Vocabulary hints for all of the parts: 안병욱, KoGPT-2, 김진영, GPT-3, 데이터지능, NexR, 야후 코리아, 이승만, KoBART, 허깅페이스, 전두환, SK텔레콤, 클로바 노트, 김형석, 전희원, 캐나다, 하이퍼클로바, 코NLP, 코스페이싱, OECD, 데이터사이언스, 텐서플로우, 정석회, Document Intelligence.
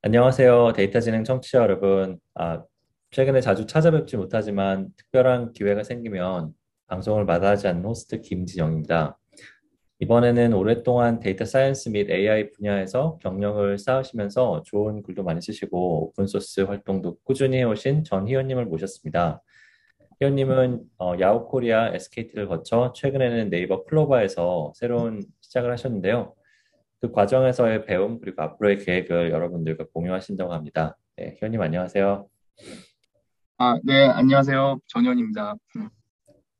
안녕하세요. 데이터지능 청취자 여러분. 최근에 자주 찾아뵙지 못하지만 특별한 기회가 생기면 방송을 마다하지 않는 호스트 김진영입니다. 이번에는 오랫동안 데이터 사이언스 및 AI 분야에서 경력을 쌓으시면서 좋은 글도 많이 쓰시고 오픈소스 활동도 꾸준히 해오신 전희원님을 모셨습니다. 희원님은 야후 코리아 SKT를 거쳐 최근에는 네이버 클로바에서 새로운 시작을 하셨는데요. 그 과정에서의 배움 그리고 앞으로의 계획을 여러분들과 공유하신다고 합니다. 네, 희원님 안녕하세요. 네, 안녕하세요. 전희원입니다.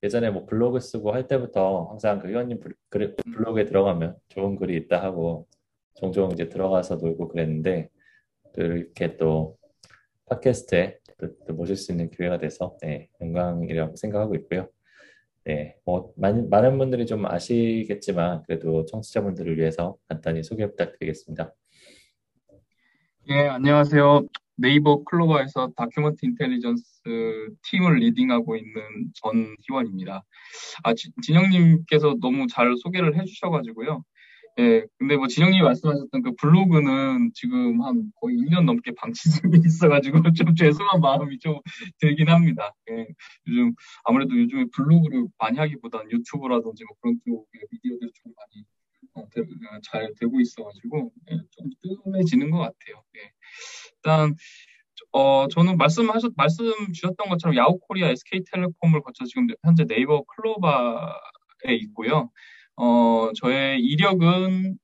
예전에 뭐 블로그 쓰고 할 때부터 항상 그 희원님 블로그에 들어가면 좋은 글이 있다 하고 종종 이제 들어가서 놀고 그랬는데 또 이렇게 또 팟캐스트에 또 모실 수 있는 기회가 돼서 네, 영광이라고 생각하고 있고요. 네, 뭐 많은 분들이 좀 아시겠지만 그래도 청취자분들을 위해서 간단히 소개 부탁드리겠습니다. 예, 안녕하세요. 네이버 클로바에서 다큐먼트 인텔리전스 팀을 리딩하고 있는 전희원입니다. 진영님께서 너무 잘 소개를 해주셔가지고요. 예, 근데 뭐 진영님이 말씀하셨던 그 블로그는 지금 한 거의 1년 넘게 방치 중에 있어가지고 좀 죄송한 마음이 좀 들긴 합니다. 예, 요즘 아무래도 요즘에 블로그를 많이 하기보다는 유튜브라든지 뭐 그런 쪽의 미디어들이 좀 많이 잘 되고 있어가지고 예, 좀 뜸해지는 것 같아요. 예, 일단 저는 말씀 주셨던 것처럼 야후코리아 SK텔레콤을 거쳐 지금 현재 네이버 클로바에 있고요. 저의 이력은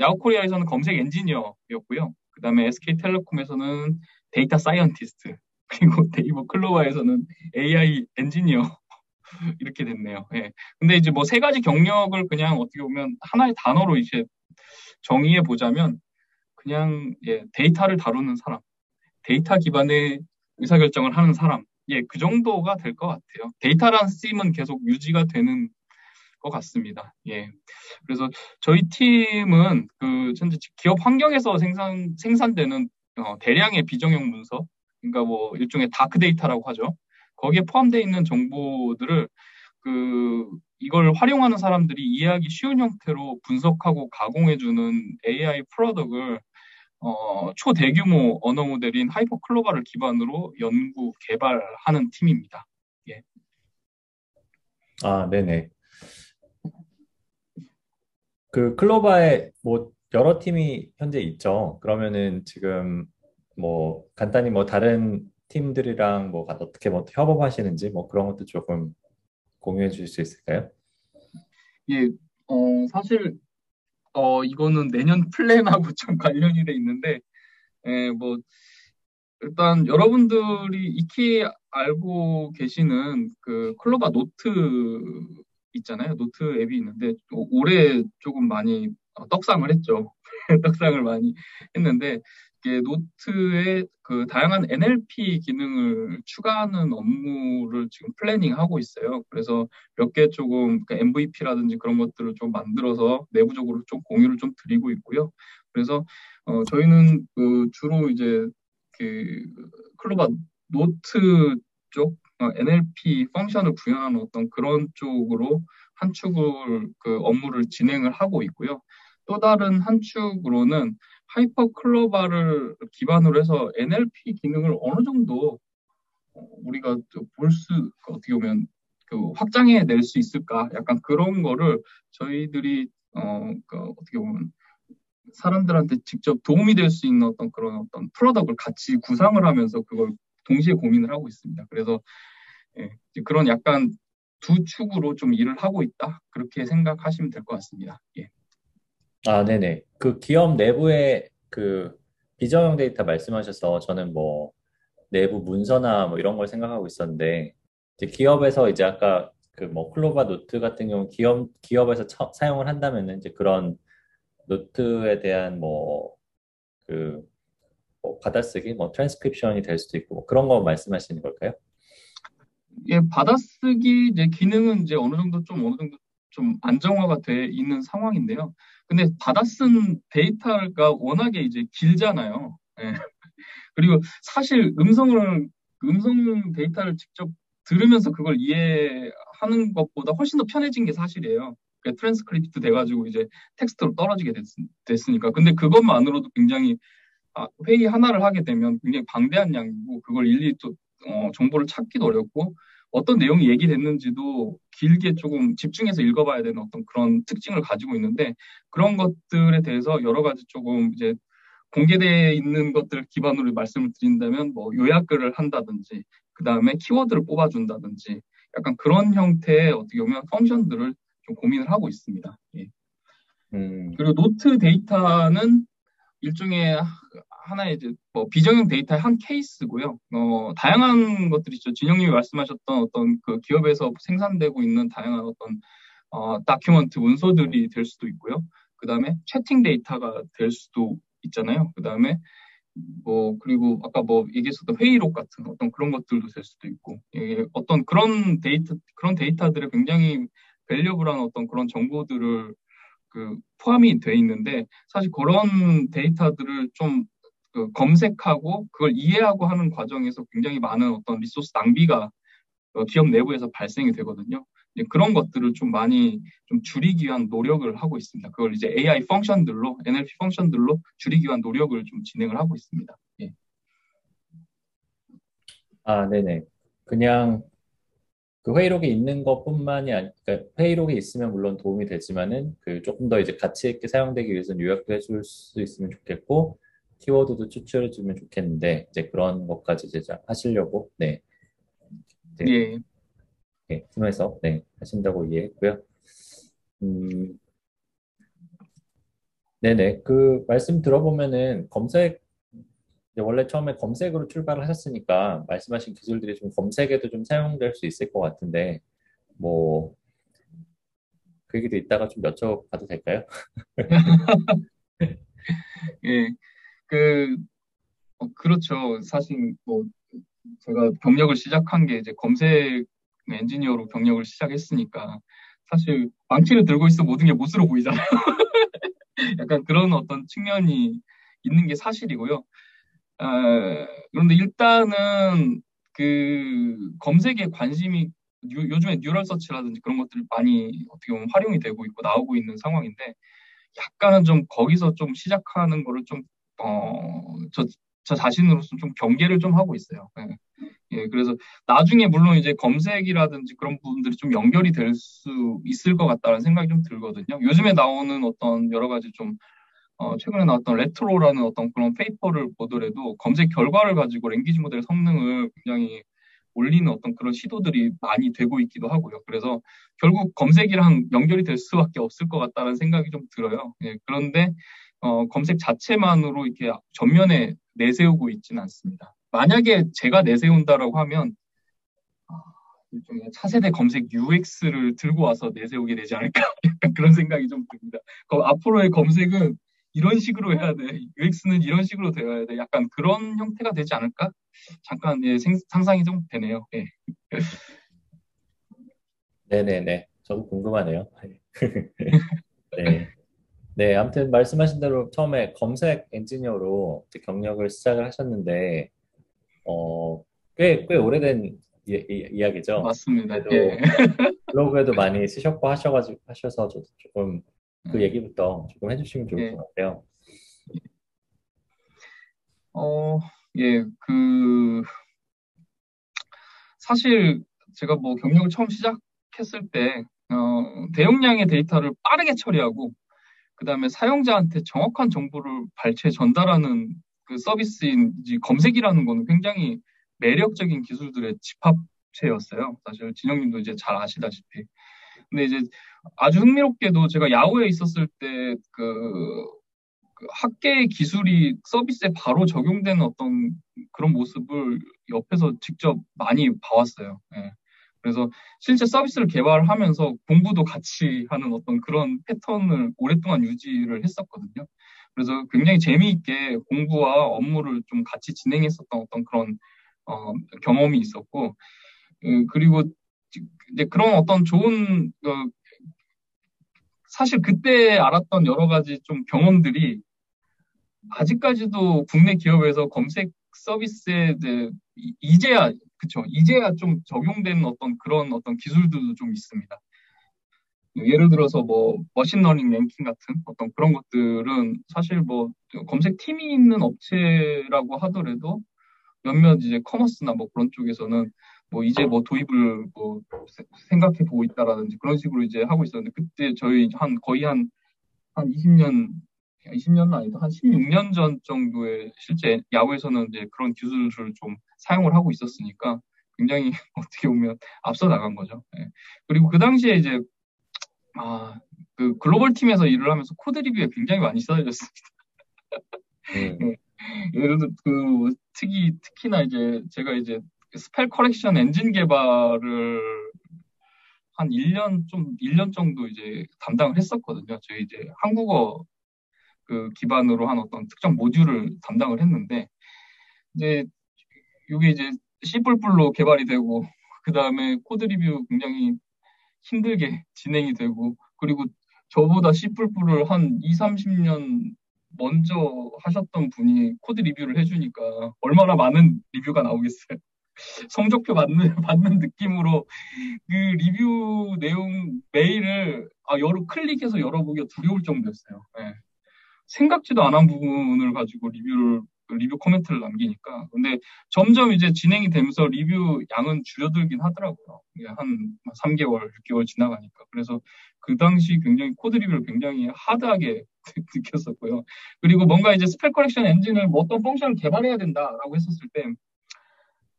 야후코리아에서는 검색 엔지니어였고요. 그 다음에 SK텔레콤에서는 데이터 사이언티스트, 그리고 네이버 클로바에서는 AI 엔지니어 이렇게 됐네요. 예. 근데 이제 뭐 세 가지 경력을 그냥 어떻게 보면 하나의 단어로 이제 정의해 보자면 그냥 예, 데이터를 다루는 사람, 데이터 기반의 의사결정을 하는 사람, 예, 그 정도가 될 것 같아요. 데이터라는 스팀은 계속 유지가 되는 것 같습니다. 예. 그래서 저희 팀은 그 현재 기업 환경에서 생산되는 대량의 비정형 문서, 그러니까 뭐 일종의 다크 데이터라고 하죠. 거기에 포함되어 있는 정보들을 이걸 활용하는 사람들이 이해하기 쉬운 형태로 분석하고 가공해주는 AI 프로덕을 초대규모 언어 모델인 하이퍼클로바를 기반으로 연구 개발하는 팀입니다. 예. 네네. 그 클로바에 뭐 여러 팀이 현재 있죠. 그러면은 지금 뭐 간단히 뭐 다른 팀들이랑 뭐 어떻게 뭐 협업하시는지 뭐 그런 것도 조금 공유해 주실 수 있을까요? 예, 사실 이거는 내년 플랜하고 좀 관련이 돼 있는데, 예, 뭐 일단 여러분들이 익히 알고 계시는 그 클로바 노트 있잖아요. 노트 앱이 있는데 올해 조금 많이 떡상을 했죠. 떡상을 많이 했는데 이게 노트에 그 다양한 NLP 기능을 추가하는 업무를 지금 플래닝하고 있어요. 그래서 몇 개 조금 MVP라든지 그런 것들을 좀 만들어서 내부적으로 좀 공유를 좀 드리고 있고요. 그래서 저희는 그 주로 이제 그 클로바 노트 쪽 NLP 펑션을 구현하는 어떤 그런 쪽으로 한 축을 그 업무를 진행을 하고 있고요. 또 다른 한 축으로는 하이퍼클로바를 기반으로 해서 NLP 기능을 어느 정도 우리가 어떻게 보면 그 확장해 낼 수 있을까? 약간 그런 거를 저희들이 어떻게 보면 사람들한테 직접 도움이 될 수 있는 어떤 그런 어떤 프로덕트를 같이 구상을 하면서 그걸 동시에 고민을 하고 있습니다. 그래서 예, 그런 약간 두 축으로 좀 일을 하고 있다. 그렇게 생각하시면 될 것 같습니다. 예. 네네. 그 기업 내부의 그 비정형 데이터 말씀하셔서 저는 뭐 내부 문서나 뭐 이런 걸 생각하고 있었는데 이제 기업에서 이제 아까 그 뭐 클로바 노트 같은 경우 기업에서 사용을 한다면은 이제 그런 노트에 대한 뭐 받아쓰기, 뭐 트랜스크립션이 될 수도 있고 뭐 그런 거 말씀하시는 걸까요? 예, 받아쓰기 이제 기능은 이제 어느 정도 좀 안정화가 돼 있는 상황인데요. 근데 받아쓴 데이터가 워낙에 이제 길잖아요. 예. 그리고 사실 음성 데이터를 직접 들으면서 그걸 이해하는 것보다 훨씬 더 편해진 게 사실이에요. 그러니까 트랜스크립트 돼가지고 이제 텍스트로 떨어지게 됐으니까. 근데 그것만으로도 굉장히 회의 하나를 하게 되면 굉장히 방대한 양이고 그걸 일일이 또 정보를 찾기도 어렵고 어떤 내용이 얘기됐는지도 길게 조금 집중해서 읽어봐야 되는 어떤 그런 특징을 가지고 있는데 그런 것들에 대해서 여러 가지 조금 이제 공개되어 있는 것들 기반으로 말씀을 드린다면 뭐 요약글을 한다든지 그 다음에 키워드를 뽑아준다든지 약간 그런 형태의 어떻게 보면 펑션들을 좀 고민을 하고 있습니다. 예. 그리고 노트 데이터는 일종의 하나의 이제 뭐 비정형 데이터의 한 케이스고요. 다양한 것들이 있죠. 진영님이 말씀하셨던 어떤 그 기업에서 생산되고 있는 다양한 어떤 다큐먼트 문서들이 될 수도 있고요. 그 다음에 채팅 데이터가 될 수도 있잖아요. 그 다음에 뭐 그리고 아까 뭐 얘기했었던 회의록 같은 어떤 그런 것들도 될 수도 있고 예, 어떤 그런 데이터들의 굉장히 밸류블한 어떤 그런 정보들을 그 포함이 돼 있는데 사실 그런 데이터들을 좀 그 검색하고 그걸 이해하고 하는 과정에서 굉장히 많은 어떤 리소스 낭비가 기업 내부에서 발생이 되거든요. 그런 것들을 좀 많이 좀 줄이기 위한 노력을 하고 있습니다. 그걸 이제 AI 펑션들로, NLP 펑션들로 줄이기 위한 노력을 좀 진행을 하고 있습니다. 예. 아, 네네. 그냥 그 회의록이 있는 것뿐만이 아니, 그러니까 회의록이 있으면 물론 도움이 되지만은 그 조금 더 이제 가치 있게 사용되기 위해서는 요약도 해줄 수 있으면 좋겠고 키워드도 추출해 주면 좋겠는데 이제 그런 것까지 이제 하시려고 네. 예. 네, 팀에서 네, 하신다고 이해했고요. 네네 그 말씀 들어보면은 검색 원래 처음에 검색으로 출발을 하셨으니까 말씀하신 기술들이 좀 검색에도 좀 사용될 수 있을 것 같은데 뭐 그 얘기도 이따가 좀 여쭤봐도 될까요? 예, 그렇죠. 사실 뭐 제가 경력을 시작한 게 이제 검색 엔지니어로 경력을 시작했으니까 사실 망치를 들고 있어 모든 게 못으로 보이잖아요. 약간 그런 어떤 측면이 있는 게 사실이고요. 그런데 일단은 그 검색에 관심이 요즘에 뉴럴 서치라든지 그런 것들이 많이 어떻게 보면 활용이 되고 있고 나오고 있는 상황인데 약간은 좀 거기서 좀 시작하는 거를 좀 저 자신으로서 좀 경계를 좀 하고 있어요. 네. 예, 그래서 나중에 물론 이제 검색이라든지 그런 부분들이 좀 연결이 될 수 있을 것 같다는 생각이 좀 들거든요. 요즘에 나오는 어떤 여러 가지 좀 최근에 나왔던 레트로라는 어떤 그런 페이퍼를 보더라도 검색 결과를 가지고 랭귀지 모델의 성능을 굉장히 올리는 어떤 그런 시도들이 많이 되고 있기도 하고요. 그래서 결국 검색이랑 연결이 될 수밖에 없을 것 같다는 생각이 좀 들어요. 예, 그런데 검색 자체만으로 이렇게 전면에 내세우고 있지는 않습니다. 만약에 제가 내세운다라고 하면 일종의 차세대 검색 UX를 들고 와서 내세우게 되지 않을까 약간 그런 생각이 좀 듭니다. 그럼 앞으로의 검색은 이런 식으로 해야 돼. UX는 이런 식으로 되어야 돼. 약간 그런 형태가 되지 않을까? 잠깐 예, 상상이 좀 되네요. 예. 네네네. 저도 궁금하네요. 네. 네, 아무튼 말씀하신 대로 처음에 검색 엔지니어로 경력을 시작을 하셨는데 꽤 오래된 이야기죠. 맞습니다. 예. 블로그에도 많이 쓰셨고 하셔서 저도 조금 그 얘기부터 조금 해주시면 좋을 것 같아요. 예, 그 사실 제가 뭐 경력을 처음 시작했을 때 대용량의 데이터를 빠르게 처리하고 그 다음에 사용자한테 정확한 정보를 발췌 전달하는 그 서비스인 검색이라는 건 굉장히 매력적인 기술들의 집합체였어요. 사실 진영님도 이제 잘 아시다시피. 근데 이제 아주 흥미롭게도 제가 야후에 있었을 때 그 학계의 기술이 서비스에 바로 적용되는 어떤 그런 모습을 옆에서 직접 많이 봐왔어요. 예. 그래서 실제 서비스를 개발하면서 공부도 같이 하는 어떤 그런 패턴을 오랫동안 유지를 했었거든요. 그래서 굉장히 재미있게 공부와 업무를 좀 같이 진행했었던 어떤 그런 경험이 있었고, 그리고 이제 그런 어떤 좋은 사실 그때 알았던 여러 가지 좀 경험들이 아직까지도 국내 기업에서 검색 서비스에 이제야 좀 적용되는 어떤 그런 어떤 기술들도 좀 있습니다. 예를 들어서 뭐 머신러닝 랭킹 같은 어떤 그런 것들은 사실 뭐 검색팀이 있는 업체라고 하더라도 몇몇 이제 커머스나 뭐 그런 쪽에서는 뭐 이제 뭐 도입을 뭐 생각해 보고 있다라든지 그런 식으로 이제 하고 있었는데, 그때 저희 거의 한 20년은 아니다. 한 16년 전 정도에 실제 야후에서는 이제 그런 기술을 좀 사용을 하고 있었으니까 굉장히 어떻게 보면 앞서 나간 거죠. 예. 그리고 그 당시에 이제 그 글로벌 팀에서 일을 하면서 코드 리뷰에 굉장히 많이 써졌습니다. 예. 예를 들어 그 특히나 이제 제가 이제 스펠 커렉션 엔진 개발을 한 1년 정도 이제 담당을 했었거든요. 저희 이제 한국어 그 기반으로 한 어떤 특정 모듈을 담당을 했는데, 이제 이게 이제 C++로 개발이 되고, 그 다음에 코드 리뷰 굉장히 힘들게 진행이 되고, 그리고 저보다 C++를 한 20-30년 먼저 하셨던 분이 코드 리뷰를 해주니까 얼마나 많은 리뷰가 나오겠어요. 성적표 받는 느낌으로 그 리뷰 내용 메일을 클릭해서 열어보기가 두려울 정도였어요. 네. 생각지도 않은 부분을 가지고 리뷰 코멘트를 남기니까. 근데 점점 이제 진행이 되면서 리뷰 양은 줄어들긴 하더라고요. 한 3개월, 6개월 지나가니까. 그래서 그 당시 굉장히 코드 리뷰를 굉장히 하드하게 느꼈었고요. 그리고 뭔가 이제 스펠 커렉션 엔진을 뭐 어떤 펑션을 개발해야 된다라고 했었을 때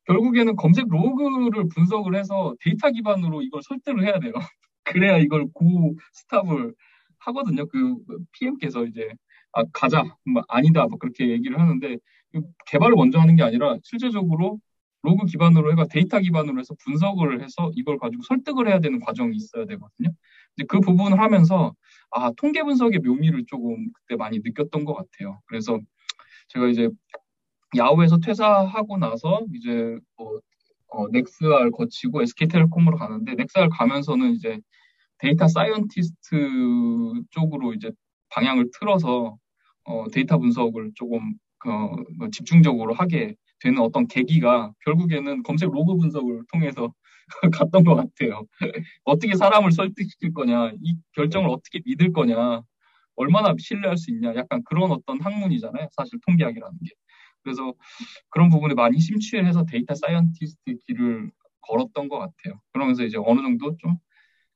결국에는 검색 로그를 분석을 해서 데이터 기반으로 이걸 설득을 해야 돼요. 그래야 이걸 고 스탑을 하거든요. 그 PM께서 이제 가자, 아니다, 막 그렇게 얘기를 하는데, 개발을 먼저 하는 게 아니라 실제적으로 로그 기반으로 해가 데이터 기반으로 해서 분석을 해서 이걸 가지고 설득을 해야 되는 과정이 있어야 되거든요. 이제 그 부분을 하면서 통계 분석의 묘미를 조금 그때 많이 느꼈던 것 같아요. 그래서 제가 이제 야후에서 퇴사하고 나서 이제 넥스R 거치고 SK텔레콤으로 가는데, 넥스R 가면서는 이제 데이터 사이언티스트 쪽으로 이제 방향을 틀어서 데이터 분석을 조금 집중적으로 하게 되는 어떤 계기가 결국에는 검색 로그 분석을 통해서 갔던 것 같아요. 어떻게 사람을 설득시킬 거냐, 이 결정을 어떻게 믿을 거냐, 얼마나 신뢰할 수 있냐, 약간 그런 어떤 학문이잖아요, 사실 통계학이라는 게. 그래서 그런 부분에 많이 심취해서 데이터 사이언티스트 길을 걸었던 것 같아요. 그러면서 이제 어느 정도 좀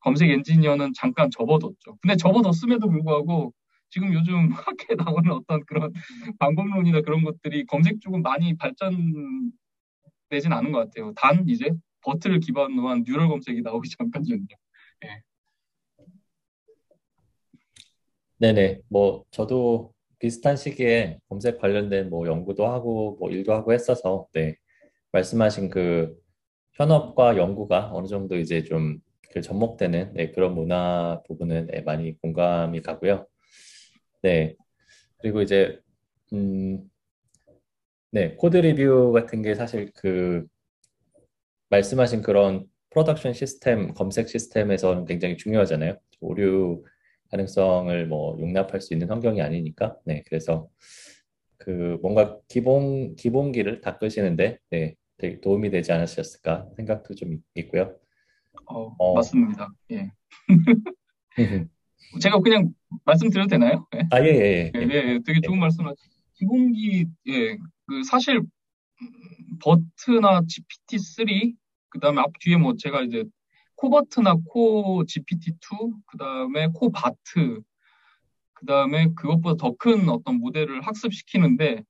검색 엔지니어는 잠깐 접어뒀죠. 근데 접어뒀음에도 불구하고 지금 요즘 학회에 나오는 어떤 그런 방법론이나 그런 것들이 검색 쪽은 많이 발전되진 않은 것 같아요. 단 이제 버트를 기반으로 한 뉴럴 검색이 나오기 전까지는요. 네. 네네. 뭐 저도 비슷한 시기에 검색 관련된 뭐 연구도 하고 뭐 일도 하고 했어서, 네, 말씀하신 그 현업과 연구가 어느 정도 이제 좀 그 접목되는, 네, 그런 문화 부분은, 네, 많이 공감이 가고요. 네. 그리고 이제 네, 코드 리뷰 같은 게 사실 그 말씀하신 그런 프로덕션 시스템, 검색 시스템에서는 굉장히 중요하잖아요. 오류 가능성을 뭐 용납할 수 있는 환경이 아니니까. 네, 그래서 그 뭔가 기본기를 닦으시는데, 네, 되게 도움이 되지 않으셨을까 생각도 좀 있고요. 맞습니다. 예. 제가 그냥 말씀드려도 되나요? 예. 예. 되게 좋은 말씀하셨어요. 기본기, 예, 그 사실 버트나 GPT-3, 그 다음에 앞 뒤에 뭐 제가 이제 코버트나 KoGPT-2, 그 다음에 KoBART, 그 다음에 그것보다 더 큰 어떤 모델을 학습시키는데,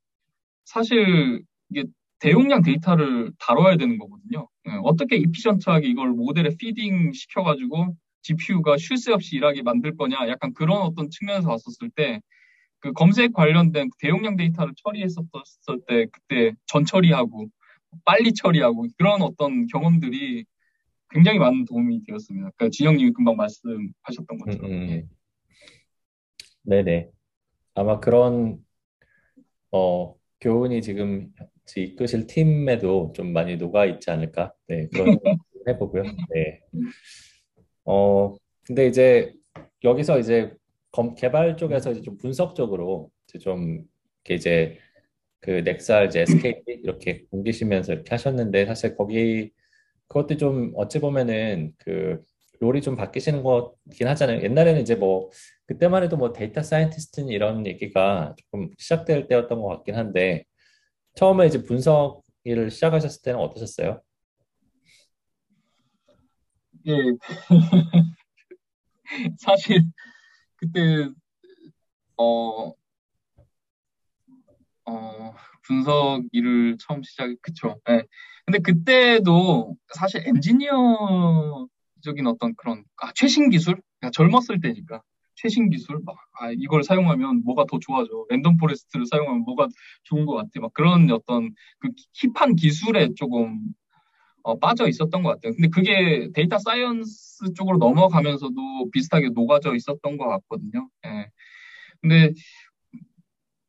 사실 이게 대용량 데이터를 다뤄야 되는 거거든요. 어떻게 이피션트하게 이걸 모델에 피딩 시켜가지고 GPU가 쉴 새 없이 일하게 만들 거냐, 약간 그런 어떤 측면에서 봤었을 때, 그 검색 관련된 대용량 데이터를 처리했었을 때, 그때 전 처리하고 빨리 처리하고 그런 어떤 경험들이 굉장히 많은 도움이 되었습니다. 그러니까 진영님이 금방 말씀하셨던 것처럼. 예. 네네. 아마 그런 교훈이 지금 이끄실 팀에도 좀 많이 녹아 있지 않을까. 네, 그런 해보고요. 네. 근데 이제 여기서 이제 개발 쪽에서 이제 좀 분석적으로 이제 좀 이렇게 이제 그 넥스알, 이제 SK 이렇게 옮기시면서 이렇게 하셨는데, 사실 그것도 좀 어찌 보면은 그 롤이 좀 바뀌시는 거긴 하잖아요. 옛날에는 이제 뭐 그때만 해도 뭐 데이터 사이언티스트는 이런 얘기가 조금 시작될 때였던 것 같긴 한데, 처음에 이제 분석 일을 시작하셨을 때는 어떠셨어요? 예, 사실 그때 분석 일을 처음 시작이 그쵸. 네. 근데 그때도 사실 엔지니어적인 어떤 그런 최신 기술, 그러니까 젊었을 때니까 최신 기술 막 이걸 사용하면 뭐가 더 좋아져, 랜덤 포레스트를 사용하면 뭐가 좋은 것 같아, 막 그런 어떤 그 힙한 기술에 조금 빠져 있었던 것 같아요. 근데 그게 데이터 사이언스 쪽으로 넘어가면서도 비슷하게 녹아져 있었던 것 같거든요. 예. 근데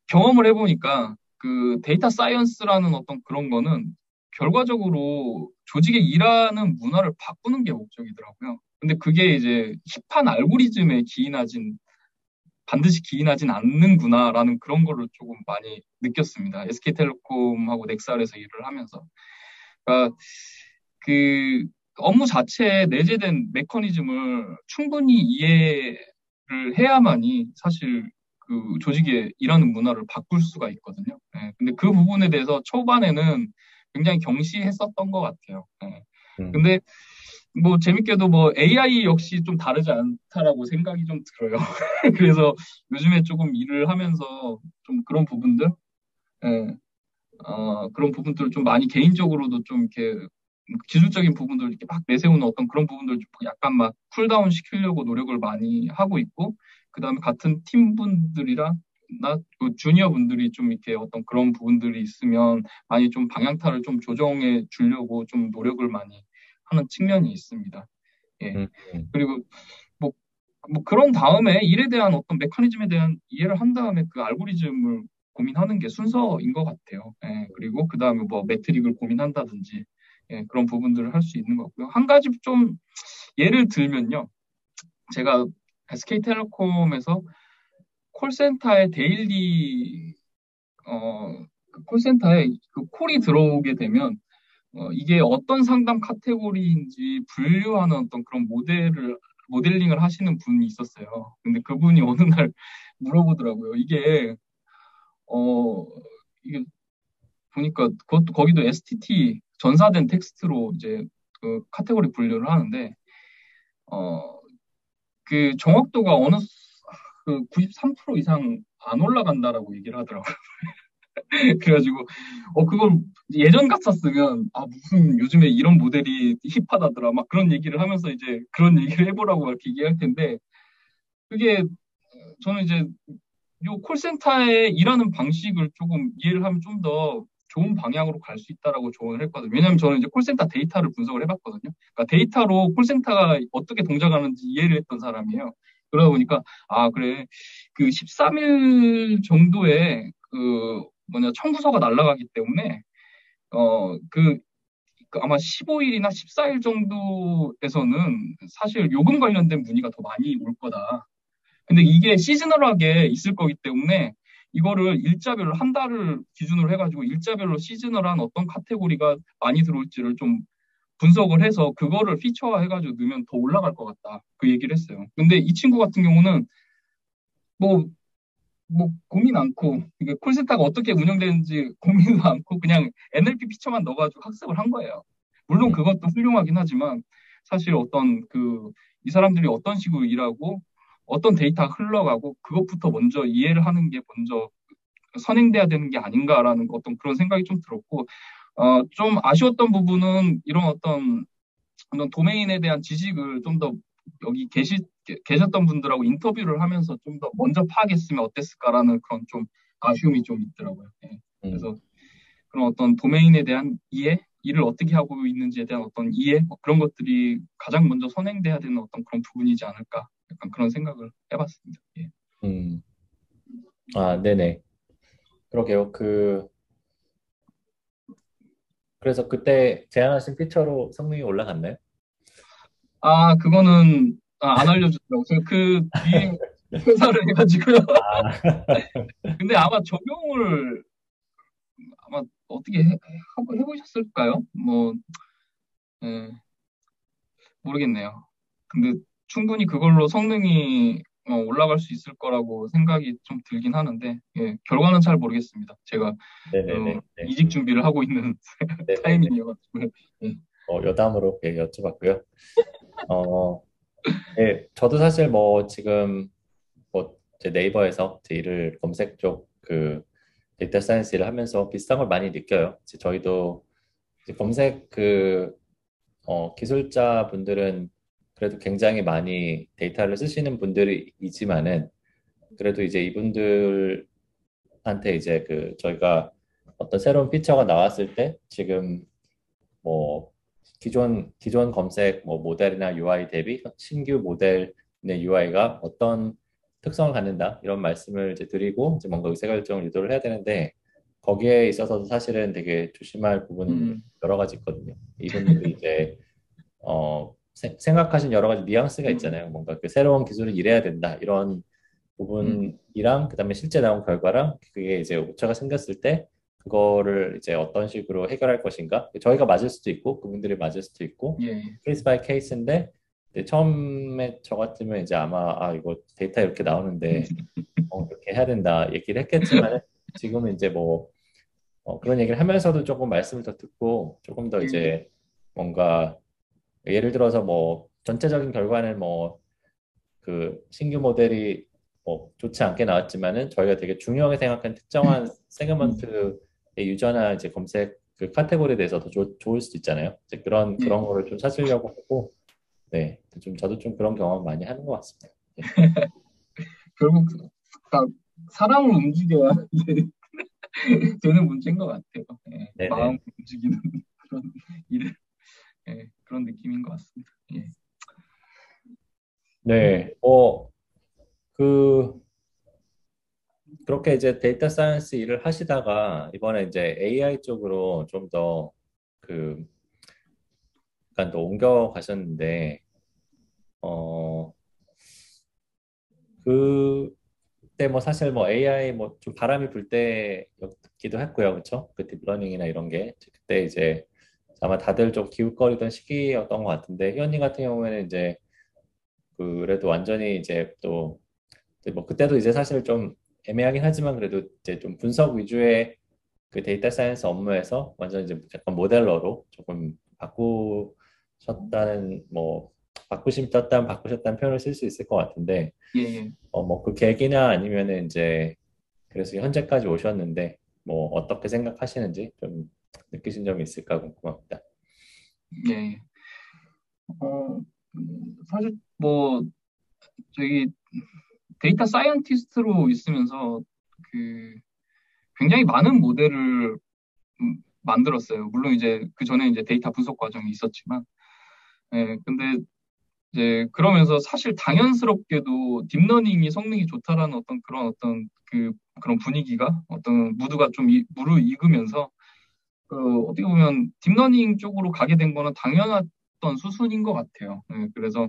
경험을 해보니까 그 데이터 사이언스라는 어떤 그런 거는 결과적으로 조직의 일하는 문화를 바꾸는 게 목적이더라고요. 근데 그게 이제 힙한 알고리즘에 반드시 기인하진 않는구나라는 그런 거를 조금 많이 느꼈습니다. SK텔레콤하고 넥스알에서 일을 하면서. 그러니까 그 업무 자체에 내재된 메커니즘을 충분히 이해를 해야만이 사실 그 조직의 일하는 문화를 바꿀 수가 있거든요. 예. 근데 그 부분에 대해서 초반에는 굉장히 경시했었던 것 같아요. 예. 근데 뭐 재밌게도 뭐 AI 역시 좀 다르지 않다라고 생각이 좀 들어요. 그래서 요즘에 조금 일을 하면서 좀 그런 부분들, 예. 그런 부분들을 좀 많이 개인적으로도 좀 이렇게 기술적인 부분들을 이렇게 막 내세우는 어떤 그런 부분들을 좀 약간 막 쿨다운 시키려고 노력을 많이 하고 있고, 그 다음에 같은 팀분들이나 주니어 분들이 좀 이렇게 어떤 그런 부분들이 있으면 많이 좀 방향타를 좀 조정해 주려고 좀 노력을 많이 하는 측면이 있습니다. 예. 그리고 뭐 그런 다음에 일에 대한 어떤 메커니즘에 대한 이해를 한 다음에 그 알고리즘을 고민하는 게 순서인 것 같아요. 예. 그리고 그 다음에 뭐 매트릭을 고민한다든지, 예, 그런 부분들을 할 수 있는 것 같고요. 한 가지 좀 예를 들면요, 제가 SK텔레콤에서 콜센터에 데일리 콜센터에 그 콜이 들어오게 되면 이게 어떤 상담 카테고리인지 분류하는 어떤 그런 모델링을 하시는 분이 있었어요. 근데 그분이 어느 날 물어보더라고요. 이게 보니까 그것도 거기도 STT 전사된 텍스트로 이제 그 카테고리 분류를 하는데 그 정확도가 어느 그 93% 이상 안 올라간다라고 얘기를 하더라고요. 그래가지고 그걸 예전 같았으면 무슨 요즘에 이런 모델이 힙하다더라 막 그런 얘기를 하면서 이제 그런 얘기를 해보라고 막 이렇게 얘기할 텐데, 그게 저는 이제 요 콜센터에 일하는 방식을 조금 이해를 하면 좀 더 좋은 방향으로 갈 수 있다라고 조언을 했거든요. 왜냐하면 저는 이제 콜센터 데이터를 분석을 해봤거든요. 그러니까 데이터로 콜센터가 어떻게 동작하는지 이해를 했던 사람이에요. 그러다 보니까 그래, 그 13일 정도에 그 청구서가 날아가기 때문에 그 아마 15일이나 14일 정도에서는 사실 요금 관련된 문의가 더 많이 올 거다. 근데 이게 시즈널하게 있을 거기 때문에 이거를 일자별로 한 달을 기준으로 해가지고 일자별로 시즈널한 어떤 카테고리가 많이 들어올지를 좀 분석을 해서 그거를 피처화 해가지고 넣으면 더 올라갈 것 같다, 그 얘기를 했어요. 근데 이 친구 같은 경우는 뭐 고민 않고 콜센터가 어떻게 운영되는지 고민도 않고 그냥 NLP 피처만 넣어가지고 학습을 한 거예요. 물론 그것도 훌륭하긴 하지만 사실 어떤 그 이 사람들이 어떤 식으로 일하고 어떤 데이터가 흘러가고 그것부터 먼저 이해를 하는 게 먼저 선행돼야 되는 게 아닌가라는 어떤 그런 생각이 좀 들었고, 좀 아쉬웠던 부분은 이런 어떤 도메인에 대한 지식을 좀 더 여기 계셨던 분들하고 인터뷰를 하면서 좀 더 먼저 파악했으면 어땠을까라는 그런 좀 아쉬움이 좀 있더라고요. 네. 그래서 그런 어떤 도메인에 대한 이해, 일을 어떻게 하고 있는지에 대한 어떤 이해, 그런 것들이 가장 먼저 선행돼야 되는 어떤 그런 부분이지 않을까, 약간 그런 생각을 해봤습니다. 예. 네네. 그러게요. 그래서 그때 제안하신 피처로 성능이 올라갔나요? 그거는 안 알려주더라고요. 그 뒤에 회사를 해가지고요. 근데 아마 적용을 아마 어떻게 해보셨을까요? 모르겠네요. 근데 충분히 그걸로 성능이 올라갈 수 있을 거라고 생각이 좀 들긴 하는데, 예, 결과는 잘 모르겠습니다. 제가 이직 준비를 하고 있는 타이밍이어가지고. 예. 여담으로 여쭤봤고요. 네, 저도 사실 지금 제 네이버에서 제 일을 검색 쪽 데이터 사이언스 일을 하면서 비슷한 걸 많이 느껴요. 이제 저희도 이제 검색 기술자 분들은 그래도 굉장히 많이 데이터를 쓰시는 분들이지만은 그래도 이제 이분들한테 이제 저희가 어떤 새로운 피처가 나왔을 때 지금 기존 검색 모델이나 UI 대비 신규 모델의 UI가 어떤 특성을 갖는다 이런 말씀을 이제 드리고 이제 뭔가 의사결정을 유도를 해야 되는데 거기에 있어서도 사실은 되게 조심할 부분 여러 가지 있거든요. 이분들이 이제 생각하신 여러 가지 뉘앙스가 있잖아요. 뭔가 새로운 기술은 이래야 된다 이런 부분이랑 그다음에 실제 나온 결과랑 그게 이제 오차가 생겼을 때 그거를 이제 어떤 식으로 해결할 것인가? 저희가 맞을 수도 있고 그분들이 맞을 수도 있고 케이스 바이 케이스인데 처음에 저 같으면 이제 아마 이거 데이터 이렇게 나오는데 이렇게 해야 된다 얘기를 했겠지만 지금은 이제 그런 얘기를 하면서도 조금 말씀을 더 듣고 조금 더 이제 뭔가 예를 들어서 전체적인 결과는 신규 모델이 좋지 않게 나왔지만은 저희가 되게 중요하게 생각한 특정한 세그먼트의 유저나 이제 검색 카테고리에 대해서 더 좋을 수도 있잖아요. 이제 그런 거를 좀 찾으려고 하고, 네, 저도 그런 경험 많이 하는 것 같습니다. 네. 결국 사람을 움직여야 되는 문제인 것 같아요. 네, 마음을 움직이는 그런 일을 그런 느낌인 것 같습니다. 예. 네, 그렇게 이제 데이터 사이언스 일을 하시다가 이번에 이제 AI 쪽으로 좀 더 약간 더 옮겨 가셨는데, 그때 사실 AI 좀 바람이 불 때였기도 했고요, 그렇죠? 그 딥러닝이나 이런 게 그때 이제 아마 다들 좀 기웃거리던 시기였던 것 같은데 희원님 같은 경우에는 이제 그래도 완전히 이제 또 그때도 이제 사실 좀 애매하긴 하지만 그래도 이제 좀 분석 위주의 그 데이터 사이언스 업무에서 완전 이제 약간 모델러로 조금 바꾸셨다는 표현을 쓸 수 있을 것 같은데 그 계기나 아니면은 이제 그래서 현재까지 오셨는데 어떻게 생각하시는지 좀 느끼신 점이 있을까 궁금합니다. 네, 사실 저기 데이터 사이언티스트로 있으면서 굉장히 많은 모델을 만들었어요. 물론 이제 그 전에 이제 데이터 분석 과정이 있었지만, 예, 근데 이제 그러면서 사실 당연스럽게도 딥러닝이 성능이 좋다라는 그런 분위기가 어떤 무드가 좀 무르익으면서 어떻게 보면 딥러닝 쪽으로 가게 된 거는 당연했던 수순인 것 같아요. 예, 그래서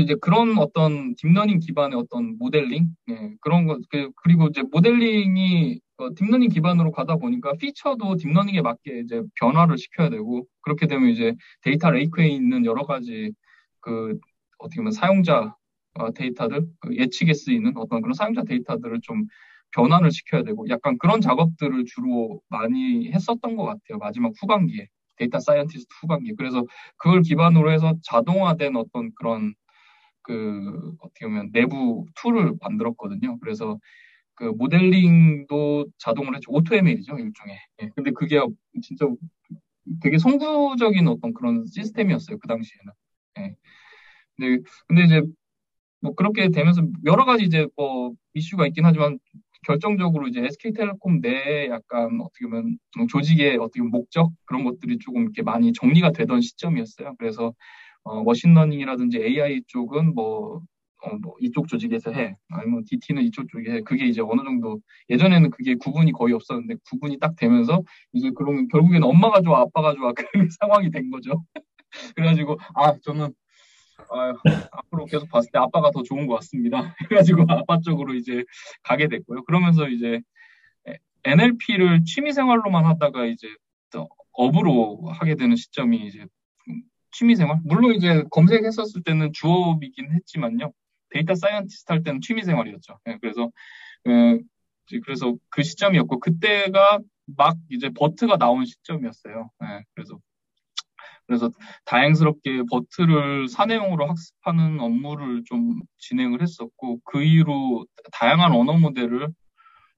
이제 그런 어떤 딥러닝 기반의 어떤 모델링, 예, 그런 거, 그리고 이제 모델링이 딥러닝 기반으로 가다 보니까 피처도 딥러닝에 맞게 이제 변화를 시켜야 되고, 그렇게 되면 이제 데이터 레이크에 있는 여러 가지 어떻게 보면 사용자 데이터들, 예측에 쓰이는 어떤 그런 사용자 데이터들을 좀 변환을 시켜야 되고, 약간 그런 작업들을 주로 많이 했었던 것 같아요. 마지막 후반기에. 데이터 사이언티스트 후반기. 그래서 그걸 기반으로 해서 자동화된 어떤 그런 어떻게 보면 내부 툴을 만들었거든요. 그래서 모델링도 자동으로 했죠. 오토ML이죠, 일종의. 예. 근데 그게 진짜 되게 선구적인 어떤 그런 시스템이었어요, 그 당시에는. 예. 근데 이제 그렇게 되면서 여러 가지 이제 이슈가 있긴 하지만 결정적으로 이제 SK텔레콤 내 약간 어떻게 보면 조직의 어떻게 보면 목적 그런 것들이 조금 이렇게 많이 정리가 되던 시점이었어요. 그래서 머신러닝이라든지 AI 쪽은 이쪽 조직에서 해, 아니면 DT는 이쪽 쪽에 해. 그게 이제 어느 정도 예전에는 그게 구분이 거의 없었는데 구분이 딱 되면서 이제 그러면 결국엔 엄마가 좋아, 아빠가 좋아 그 상황이 된 거죠. 그래가지고 저는 앞으로 계속 봤을 때 아빠가 더 좋은 것 같습니다. 그래가지고 아빠 쪽으로 이제 가게 됐고요. 그러면서 이제 NLP를 취미생활로만 하다가 이제 업으로 하게 되는 시점이 이제 취미생활, 물론 이제 검색했었을 때는 주업이긴 했지만요, 데이터 사이언티스트 할 때는 취미생활이었죠. 그래서 그 시점이었고, 그때가 막 이제 버트가 나온 시점이었어요. 그래서 다행스럽게 버트를 사내용으로 학습하는 업무를 좀 진행을 했었고, 그 이후로 다양한 언어 모델을,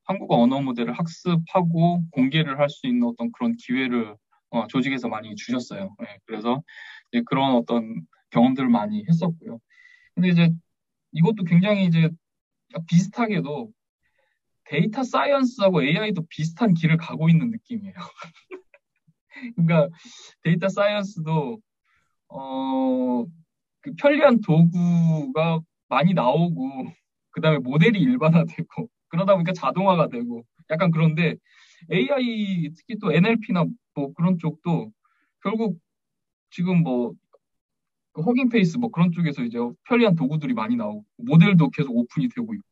한국어 언어 모델을 학습하고 공개를 할 수 있는 어떤 그런 기회를 조직에서 많이 주셨어요. 그래서 이제 그런 어떤 경험들을 많이 했었고요. 근데 이제 이것도 굉장히 이제 비슷하게도 데이터 사이언스하고 AI도 비슷한 길을 가고 있는 느낌이에요. 그러니까 데이터 사이언스도 그 편리한 도구가 많이 나오고, 그 다음에 모델이 일반화되고, 그러다 보니까 자동화가 되고, 약간 그런데 AI, 특히 또 NLP나 뭐 그런 쪽도 결국 지금 뭐 허깅페이스 뭐 그런 쪽에서 이제 편리한 도구들이 많이 나오고, 모델도 계속 오픈이 되고 있고,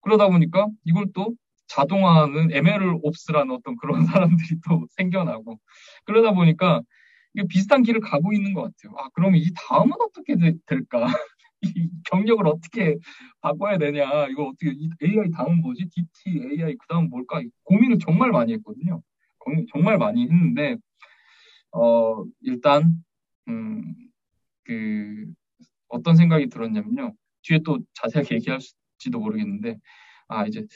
그러다 보니까 이걸 또 자동화하는 MLOps라는 어떤 그런 사람들이 또 생겨나고, 그러다 보니까 이게 비슷한 길을 가고 있는 것 같아요. 아, 그러면 이 다음은 어떻게 될까? 이 경력을 어떻게 바꿔야 되냐? 이거 어떻게, 이 AI 다음 뭐지? DT, AI, 그 다음 뭘까? 고민을 정말 많이 했거든요. 정말 많이 했는데, 일단, 어떤 생각이 들었냐면요. 뒤에 또 자세하게 얘기할지도 모르겠는데, 이제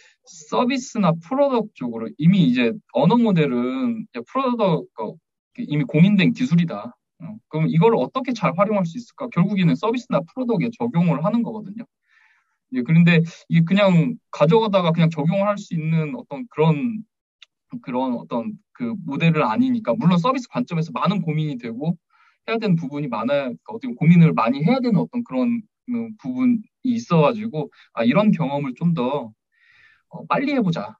서비스나 프로덕트 쪽으로 이미 이제 언어 모델은 프로덕트 이미 공인된 기술이다. 그럼 이걸 어떻게 잘 활용할 수 있을까? 결국에는 서비스나 프로덕트에 적용을 하는 거거든요. 그런데 이게 그냥 가져가다가 그냥 적용을 할 수 있는 어떤 그런 어떤 그 모델은 아니니까, 물론 서비스 관점에서 많은 고민이 되고 해야 되는 부분이 많아요. 어떻게 고민을 많이 해야 되는 어떤 그런 부분이 있어가지고, 이런 경험을 좀 더 빨리 해보자.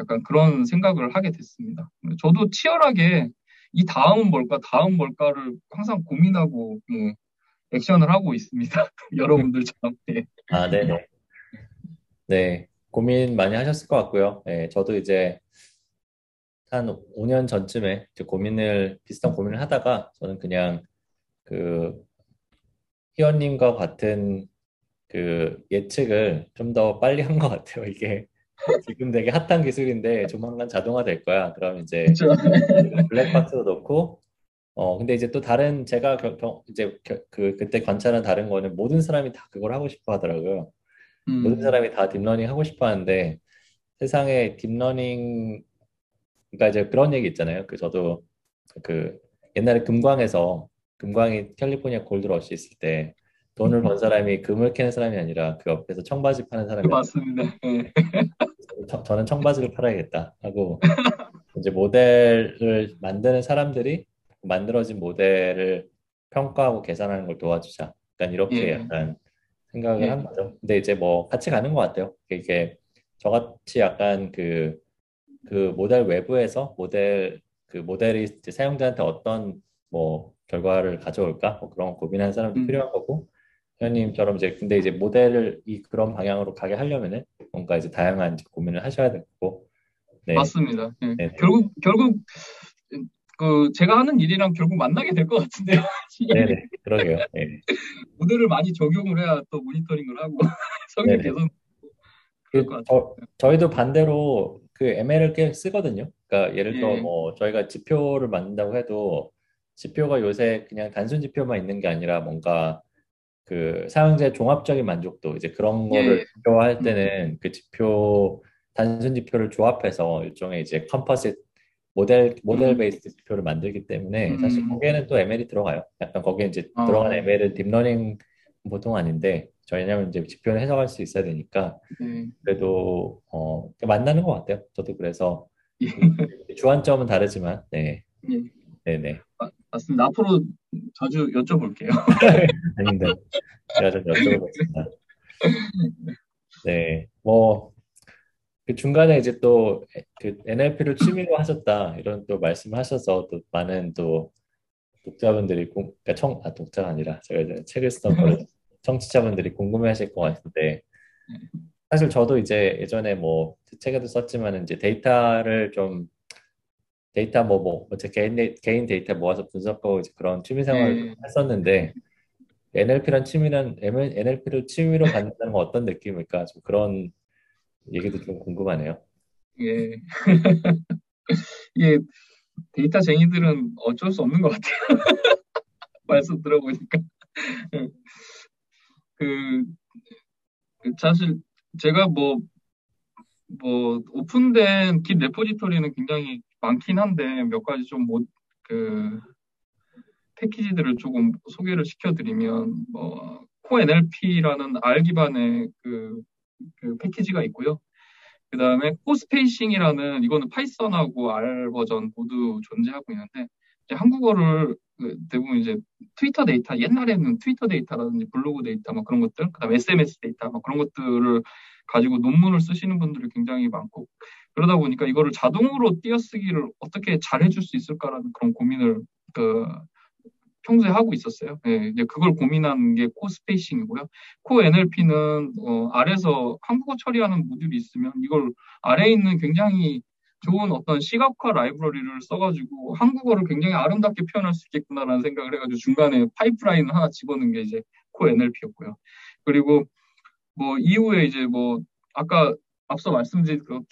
약간 그런 생각을 하게 됐습니다. 저도 치열하게 이 다음은 뭘까, 다음 뭘까를 항상 고민하고 액션을 하고 있습니다. 여러분들처럼. 네, 고민 많이 하셨을 것 같고요. 네, 저도 이제 한 5년 전쯤에 비슷한 고민을 하다가, 저는 그냥 그 희원님과 같은 그 예측을 좀 더 빨리 한 것 같아요. 이게 지금 되게 핫한 기술인데 조만간 자동화될 거야. 그럼 이제 블랙박스도 넣고, 근데 이제 또 다른, 제가 그때 관찰한 다른 거는, 모든 사람이 다 그걸 하고 싶어 하더라고요. 모든 사람이 다 딥러닝 하고 싶어 하는데, 세상에 딥러닝, 그러니까 이제 그런 얘기 있잖아요. 저도 그 옛날에 금광이 캘리포니아 골드러시 있을 때 돈을 번 사람이 금을 캐는 사람이 아니라 그 옆에서 청바지 파는 사람이. 맞습니다. 저는 청바지를 팔아야겠다 하고, 이제 모델을 만드는 사람들이 만들어진 모델을 평가하고 계산하는 걸 도와주자. 그러니까 이렇게 약간 생각을 한 거죠. 근데 이제 뭐 같이 가는 것 같아요. 이게 저같이 약간 그 모델 외부에서 모델이 이제 사용자한테 어떤 뭐 결과를 가져올까, 뭐 그런 고민하는 사람도 필요한 거고, 회원님처럼 이제 근데 이제 모델을 그런 방향으로 가게 하려면은 뭔가 이제 다양한 고민을 하셔야 될 거고. 네. 맞습니다. 네. 네. 결국 그 제가 하는 일이랑 결국 만나게 될 것 같은데요. 네네, 그러게요. 네. 모델을 많이 적용을 해야 또 모니터링을 하고 성능 개선 그럴 것 같아요. 저희도 반대로 그 ML을 꽤 쓰거든요. 그러니까 예를 들어 뭐 저희가 지표를 만든다고 해도, 지표가 요새 그냥 단순 지표만 있는 게 아니라 뭔가 그 사용자의 종합적인 만족도, 이제 그런 거를 비교할 때는 그 지표, 단순 지표를 조합해서 일종의 이제 컴퍼짓 모델 베이스 지표를 만들기 때문에 사실 거기에는 또 ML이 들어가요. 약간 거기에 이제 들어간 ML은 딥러닝 보통 아닌데, 저희냐면 이제 지표를 해석할 수 있어야 되니까, 그래도 만나는 것 같아요. 저도 그래서 주안점은 다르지만. 네. 네네. 맞습니다. 앞으로 자주 여쭤볼게요. 아닙니다. 제가 자주 여쭤보겠습니다. 네, 뭐 그 중간에 이제 또 그 NLP를 취미로 하셨다, 이런 또 말씀을 하셔서 또 많은 또 독자분들이 그러니까 독자가 아니라 제가 이제 책을 쓰던 거를 청취자분들이 궁금해하실 것 같은데, 사실 저도 이제 예전에 뭐 제 책에도 썼지만 이제 데이터를 좀 데이터 제 개인 데이터 모아서 분석하고 이제 그런 취미생활을 했었는데, NLP를 취미로 갖는다는 건 어떤 느낌일까? 좀 그런 얘기도 좀 궁금하네요. 예. 예, 데이터쟁이들은 어쩔 수 없는 것 같아요. 말씀 들어보니까. 사실 제가 오픈된 깃 레포지토리는 굉장히 많긴 한데, 몇 가지 좀 패키지들을 조금 소개를 시켜드리면, 코 NLP라는 R 기반의 그 패키지가 있고요. 그 다음에 코스페이싱이라는, 이거는 파이썬하고 R 버전 모두 존재하고 있는데, 이제 한국어를 대부분 이제 트위터 데이터, 옛날에는 트위터 데이터라든지 블로그 데이터 막 그런 것들, 그 다음에 SMS 데이터 막 그런 것들을 가지고 논문을 쓰시는 분들이 굉장히 많고, 그러다 보니까 이거를 자동으로 띄어쓰기를 어떻게 잘 해줄 수 있을까라는 그런 고민을 평소에 하고 있었어요. 네, 이제 그걸 고민한 게 코스페이싱이고요. 코 NLP는 R에서 한국어 처리하는 모듈이 있으면 이걸 R에 있는 굉장히 좋은 어떤 시각화 라이브러리를 써가지고 한국어를 굉장히 아름답게 표현할 수 있겠구나라는 생각을 해가지고 중간에 파이프라인을 하나 집어넣은 게 이제 코 NLP였고요. 그리고 이후에 이제 아까 앞서 말씀드렸던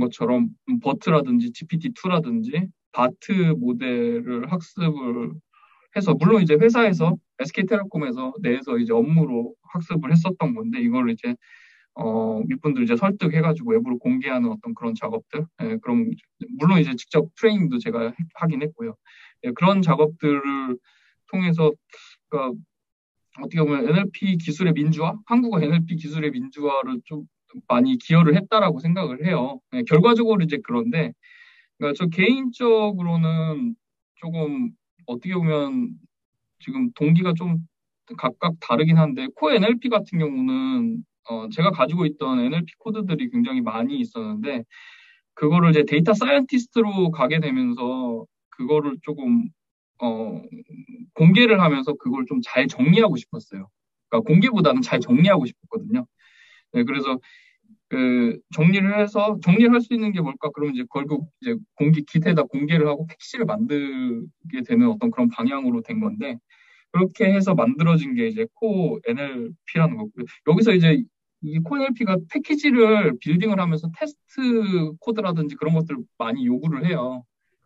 것처럼 버트라든지 GPT-2라든지 바트 모델을 학습을 해서, 물론 이제 회사에서 SK텔레콤에서 내에서 이제 업무로 학습을 했었던 건데, 이걸 이제 윗분들 이제 설득해가지고 외부로 공개하는 어떤 그런 작업들, 예, 그럼 물론 이제 직접 트레이닝도 제가 하긴 했고요. 예, 그런 작업들을 통해서, 그러니까 어떻게 보면 NLP 기술의 민주화, 한국어 NLP 기술의 민주화를 좀 많이 기여를 했다라고 생각을 해요. 예, 결과적으로 이제 그런데, 그러니까 저 개인적으로는 조금 어떻게 보면 지금 동기가 좀 각각 다르긴 한데, 코 NLP 같은 경우는 제가 가지고 있던 NLP 코드들이 굉장히 많이 있었는데, 그거를 이제 데이터 사이언티스트로 가게 되면서 그거를 조금 공개를 하면서 그걸 좀 잘 정리하고 싶었어요. 그러니까 공개보다는 잘 정리하고 싶었거든요. 네, 그래서 정리를 할 수 있는 게 뭘까? 그러면 이제 결국 이제 깃에다 공개를 하고 패키지를 만들게 되는 어떤 그런 방향으로 된 건데, 그렇게 해서 만들어진 게 이제 코 NLP라는 거고요. 여기서 이제 이 코 NLP가 패키지를 빌딩을 하면서 테스트 코드라든지 그런 것들을 많이 요구를 해요.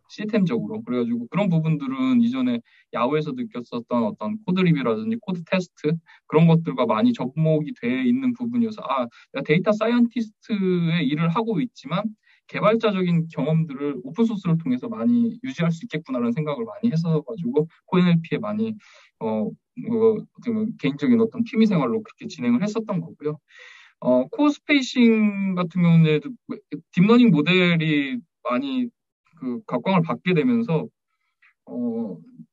시스템적으로. 그래가지고 그런 부분들은 이전에 야후에서 느꼈었던 어떤 코드 리뷰라든지 코드 테스트 그런 것들과 많이 접목이 돼 있는 부분이어서, 데이터 사이언티스트의 일을 하고 있지만 개발자적인 경험들을 오픈소스를 통해서 많이 유지할 수 있겠구나라는 생각을 많이 해서가지고 코 NLP에 많이 개인적인 어떤 취미생활로 그렇게 진행을 했었던 거고요. 코스페이싱 같은 경우는 딥러닝 모델이 많이 각광을 받게 되면서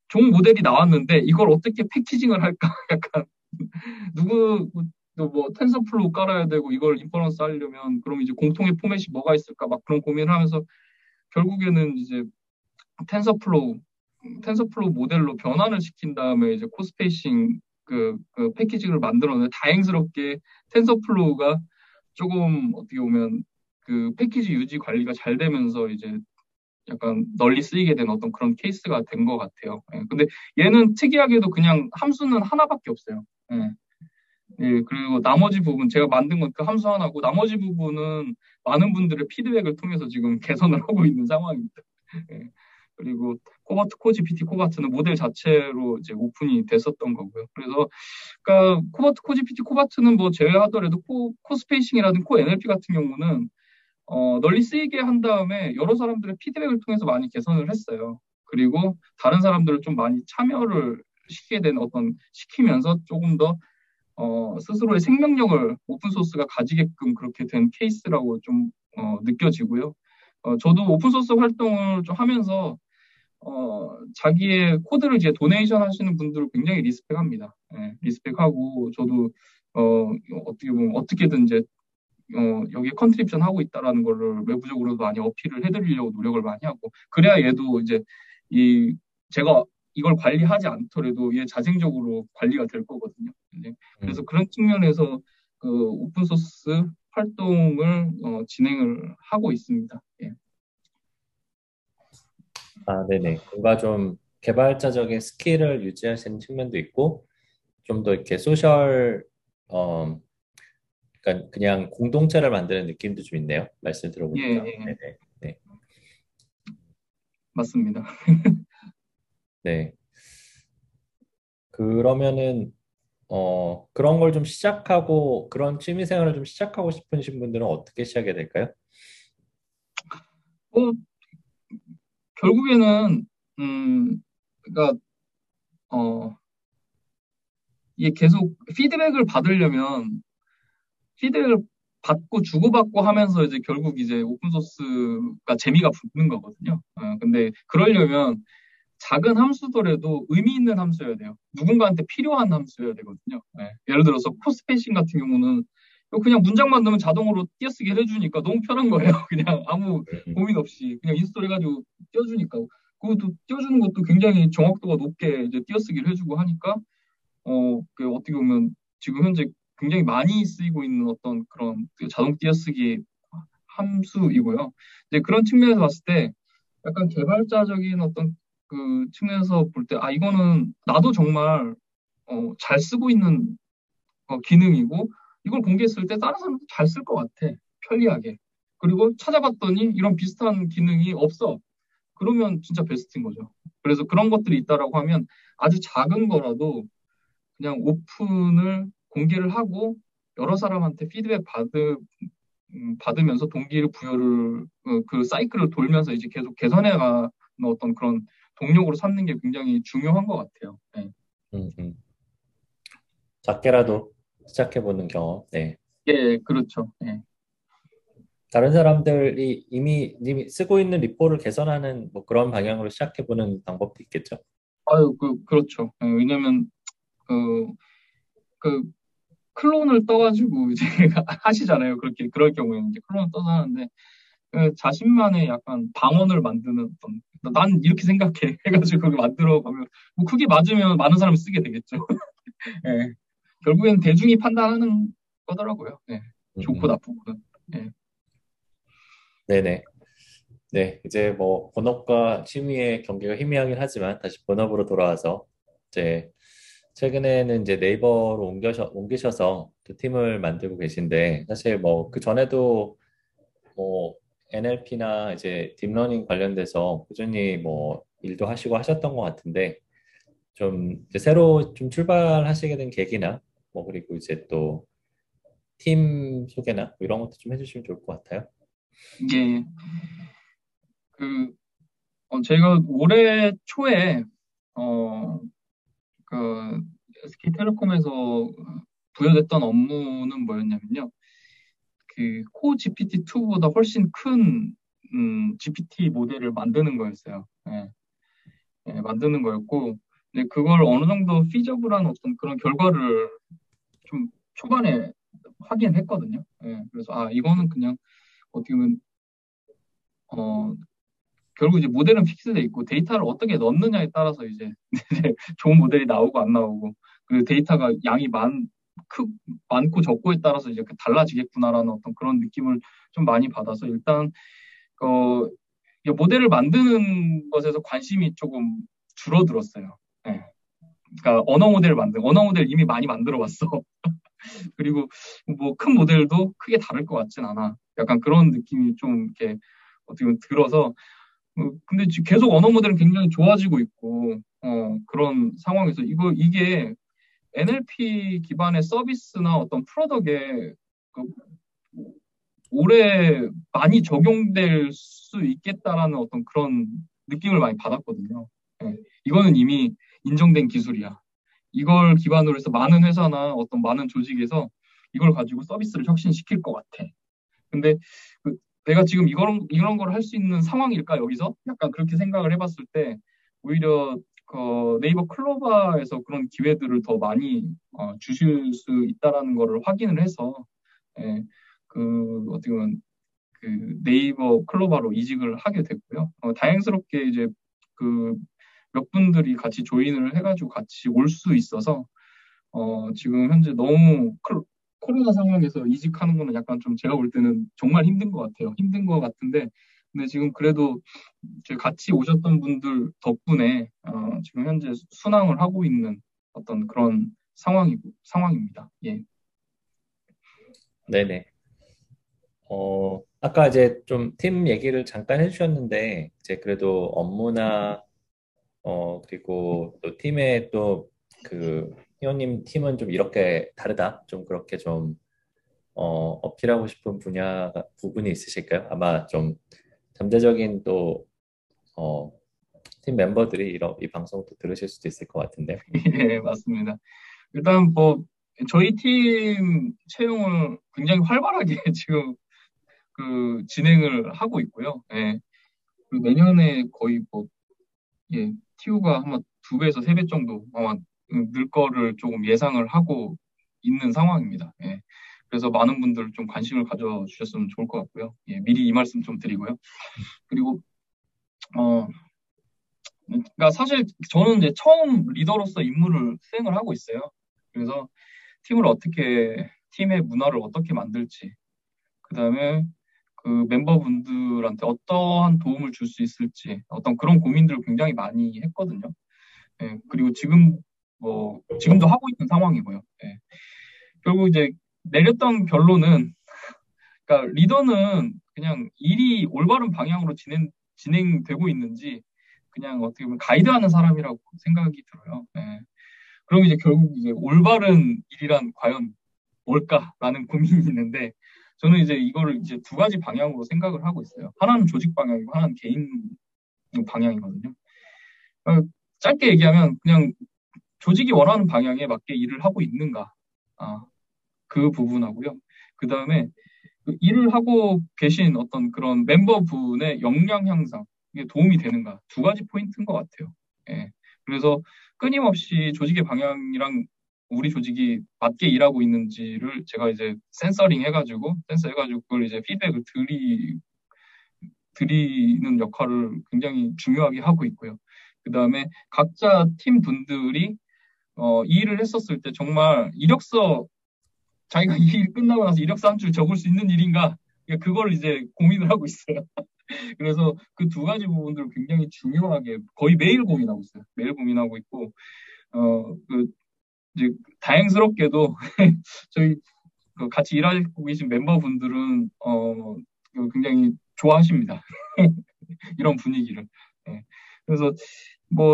종 모델이 나왔는데 이걸 어떻게 패키징을 할까? 약간 텐서플로우 깔아야 되고 이걸 인퍼런스 하려면 그럼 이제 공통의 포맷이 뭐가 있을까? 막 그런 고민을 하면서 결국에는 이제 텐서플로우 모델로 변환을 시킨 다음에 이제 코스페이싱 그 패키징을 만들었는데, 다행스럽게 텐서플로우가 조금 어떻게 보면 그 패키지 유지 관리가 잘 되면서 이제 약간 널리 쓰이게 된 어떤 그런 케이스가 된 것 같아요. 예, 근데 얘는 특이하게도 그냥 함수는 하나밖에 없어요. 예, 그리고 나머지 부분, 제가 만든 건 그 함수 하나고, 나머지 부분은 많은 분들의 피드백을 통해서 지금 개선을 하고 있는 상황입니다. 예, 그리고 코바트는 모델 자체로 이제 오픈이 됐었던 거고요. 그래서, 그러니까 코바트는 제외하더라도 코스페이싱이라든 코 NLP 같은 경우는 널리 쓰이게 한 다음에 여러 사람들의 피드백을 통해서 많이 개선을 했어요. 그리고 다른 사람들을 좀 많이 참여를 시키면서 조금 더 스스로의 생명력을 오픈소스가 가지게끔 그렇게 된 케이스라고 좀 느껴지고요. 저도 오픈소스 활동을 좀 하면서 자기의 코드를 이제 도네이션 하시는 분들을 굉장히 리스펙합니다. 예, 리스펙하고 저도 어떻게 보면 어떻게든 이제 여기에 컨트리뷰션 하고 있다라는 거를 외부적으로도 많이 어필을 해드리려고 노력을 많이 하고, 그래야 얘도 이제 제가 이걸 관리하지 않더라도 얘 자생적으로 관리가 될 거거든요. 그래서 그런 측면에서 그 오픈소스 활동을 진행을 하고 있습니다. 예. 아, 네네. 뭔가 좀 개발자적인 스킬을 유지할 수 있는 측면도 있고, 좀 더 이렇게 소셜, 어, 그러니까 그냥 공동체를 만드는 느낌도 좀 있네요. 말씀 예, 들어보니까. 예, 예. 네네. 네. 맞습니다. 네. 그러면은, 그런 걸 좀 시작하고, 그런 취미 생활을 좀 시작하고 싶으신 분들은 어떻게 시작해야 될까요? 어, 결국에는 그러니까 이게 계속 피드백을 받으려면 피드백을 받고 주고받고 하면서 이제 결국 이제 오픈소스가 재미가 붙는 거거든요. 근데 그러려면 작은 함수더라도 의미 있는 함수여야 돼요. 누군가한테 필요한 함수여야 되거든요. 네. 예를 들어서 코스페이싱 같은 경우는 그냥 문장만 넣으면 자동으로 띄어쓰기를 해주니까 너무 편한 거예요. 그냥 아무 고민 없이 그냥 인스톨 해가지고 띄워주니까 그것도 띄워주는 것도 굉장히 정확도가 높게 이제 띄어쓰기를 해주고 하니까 그 어떻게 보면 지금 현재 굉장히 많이 쓰이고 있는 어떤 그런 자동 띄어쓰기 함수이고요. 이제 그런 측면에서 봤을 때 약간 개발자적인 어떤 그 측면에서 볼 때 이거는 나도 정말 잘 쓰고 있는 기능이고 이걸 공개했을 때 다른 사람도 잘 쓸 것 같아. 편리하게. 그리고 찾아봤더니 이런 비슷한 기능이 없어. 그러면 진짜 베스트인 거죠. 그래서 그런 것들이 있다라고 하면 아주 작은 거라도 그냥 오픈을 공개를 하고 여러 사람한테 피드백 받으면서 동기를 부여를 그 사이클을 돌면서 이제 계속 개선해가는 어떤 그런 동력으로 삼는 게 굉장히 중요한 것 같아요. 네. 작게라도 시작해보는 경험. 네. 예, 그렇죠. 예. 다른 사람들이 이미 쓰고 있는 리포를 개선하는 뭐 그런 방향으로 시작해보는 방법도 있겠죠. 그렇죠. 예, 왜냐하면 그 클론을 떠가지고 이제 하시잖아요. 그렇게 그럴 경우에는 이제 클론을 떠서 하는데 자신만의 약간 방언을 만드는 어떤 난 이렇게 생각해 해가지고 그걸 만들어가면 뭐 크게 맞으면 많은 사람이 쓰게 되겠죠. 예. 결국엔 대중이 판단하는 거더라고요. 네. 좋고 나쁘고는. 네. 네네. 네. 이제 뭐 본업과 취미의 경계가 희미하긴 하지만 다시 본업으로 돌아와서 이제 최근에는 이제 네이버로 옮기셔서 그 팀을 만들고 계신데 사실 뭐 그 전에도 뭐 NLP나 이제 딥러닝 관련돼서 꾸준히 뭐 일도 하시고 하셨던 것 같은데 좀 이제 새로 좀 출발하시게 된 계기나 뭐 그리고 이제 또 팀 소개나 이런 것도 좀 해주시면 좋을 것 같아요. 예. 제가 올해 초에 그 SK텔레콤에서 부여됐던 업무는 뭐였냐면요. 그 KoGPT-2보다 훨씬 큰 GPT 모델을 만드는 거였어요. 예. 예, 만드는 거였고. 근데 그걸 어느 정도 피저블한 어떤 그런 결과를 좀 초반에 확인했거든요. 예, 그래서 이거는 그냥 어떻게 보면 결국 이제 모델은 픽스돼 있고 데이터를 어떻게 넣느냐에 따라서 이제 좋은 모델이 나오고 안 나오고 그 데이터가 양이 많고 적고에 따라서 이제 달라지겠구나라는 어떤 그런 느낌을 좀 많이 받아서 일단 모델을 만드는 것에서 관심이 조금 줄어들었어요. 네. 그러니까 언어 모델 이미 많이 만들어 왔어. 그리고 뭐 큰 모델도 크게 다를 것 같진 않아. 약간 그런 느낌이 좀 이렇게 어떻게 보면 들어서 근데 지금 계속 언어 모델은 굉장히 좋아지고 있고 그런 상황에서 이게 NLP 기반의 서비스나 어떤 프로덕트에 오래 많이 적용될 수 있겠다라는 어떤 그런 느낌을 많이 받았거든요. 네. 이거는 이미 인정된 기술이야. 이걸 기반으로 해서 많은 회사나 어떤 많은 조직에서 이걸 가지고 서비스를 혁신시킬 것 같아. 근데 내가 지금 이런 걸 할 수 있는 상황일까 여기서? 약간 그렇게 생각을 해봤을 때 오히려 네이버 클로바에서 그런 기회들을 더 많이 주실 수 있다라는 거를 확인을 해서 예, 어떻게 보면 네이버 클로바로 이직을 하게 됐고요. 다행스럽게 이제 몇 분들이 같이 조인을 해가지고 같이 올 수 있어서 지금 현재 너무 코로나 상황에서 이직하는 거는 약간 좀 제가 볼 때는 정말 힘든 것 같아요. 힘든 것 같은데 근데 지금 그래도 같이 오셨던 분들 덕분에 지금 현재 순항을 하고 있는 어떤 그런 상황입니다. 예. 네네. 아까 이제 좀 팀 얘기를 잠깐 해주셨는데, 이제 그래도 업무나, 그리고 또 팀의 또 희원님 팀은 좀 이렇게 다르다. 좀 그렇게 좀, 어필하고 싶은 부분이 있으실까요? 아마 좀 잠재적인 또, 팀 멤버들이 이 방송도 들으실 수도 있을 것 같은데요. 예, 맞습니다. 일단 저희 팀 채용을 굉장히 활발하게 지금 진행을 하고 있고요. 예. 그리고 내년에 거의 TU가 아마 2배에서 3배 정도 아마 늘 거를 조금 예상을 하고 있는 상황입니다. 예. 그래서 많은 분들 좀 관심을 가져주셨으면 좋을 것 같고요. 예, 미리 이 말씀 좀 드리고요. 그리고, 그러니까 사실 저는 이제 처음 리더로서 임무를 수행을 하고 있어요. 그래서 팀의 문화를 어떻게 만들지, 그 다음에 그 멤버분들한테 어떠한 도움을 줄 수 있을지, 어떤 그런 고민들을 굉장히 많이 했거든요. 예, 그리고 지금 지금도 하고 있는 상황이고요. 예. 결국 이제 내렸던 결론은, 그러니까 리더는 그냥 일이 올바른 방향으로 진행되고 있는지 그냥 어떻게 보면 가이드하는 사람이라고 생각이 들어요. 예. 그럼 이제 결국 이제 올바른 일이란 과연 뭘까라는 고민이 있는데, 저는 이제 이거를 이제 2가지 방향으로 생각을 하고 있어요. 하나는 조직 방향이고 하나는 개인 방향이거든요. 그러니까 짧게 얘기하면 그냥 조직이 원하는 방향에 맞게 일을 하고 있는가, 그 부분하고요. 그 다음에 일을 하고 계신 어떤 그런 멤버분의 역량 향상, 이게 도움이 되는가, 2가지 포인트인 것 같아요. 예. 그래서 끊임없이 조직의 방향이랑 우리 조직이 맞게 일하고 있는지를 제가 이제 센서해가지고 그걸 이제 피드백을 드리는 역할을 굉장히 중요하게 하고 있고요. 그 다음에 각자 팀 분들이 이 일을 했었을 때 정말 자기가 이 일 끝나고 나서 이력서 한 줄 적을 수 있는 일인가, 그걸 이제 고민을 하고 있어요. 그래서 그 2가지 부분들을 굉장히 중요하게 거의 매일 고민하고 있어요. 매일 고민하고 있고, 이제 다행스럽게도 저희 같이 일하고 계신 멤버분들은 굉장히 좋아하십니다. 이런 분위기를. 예. 그래서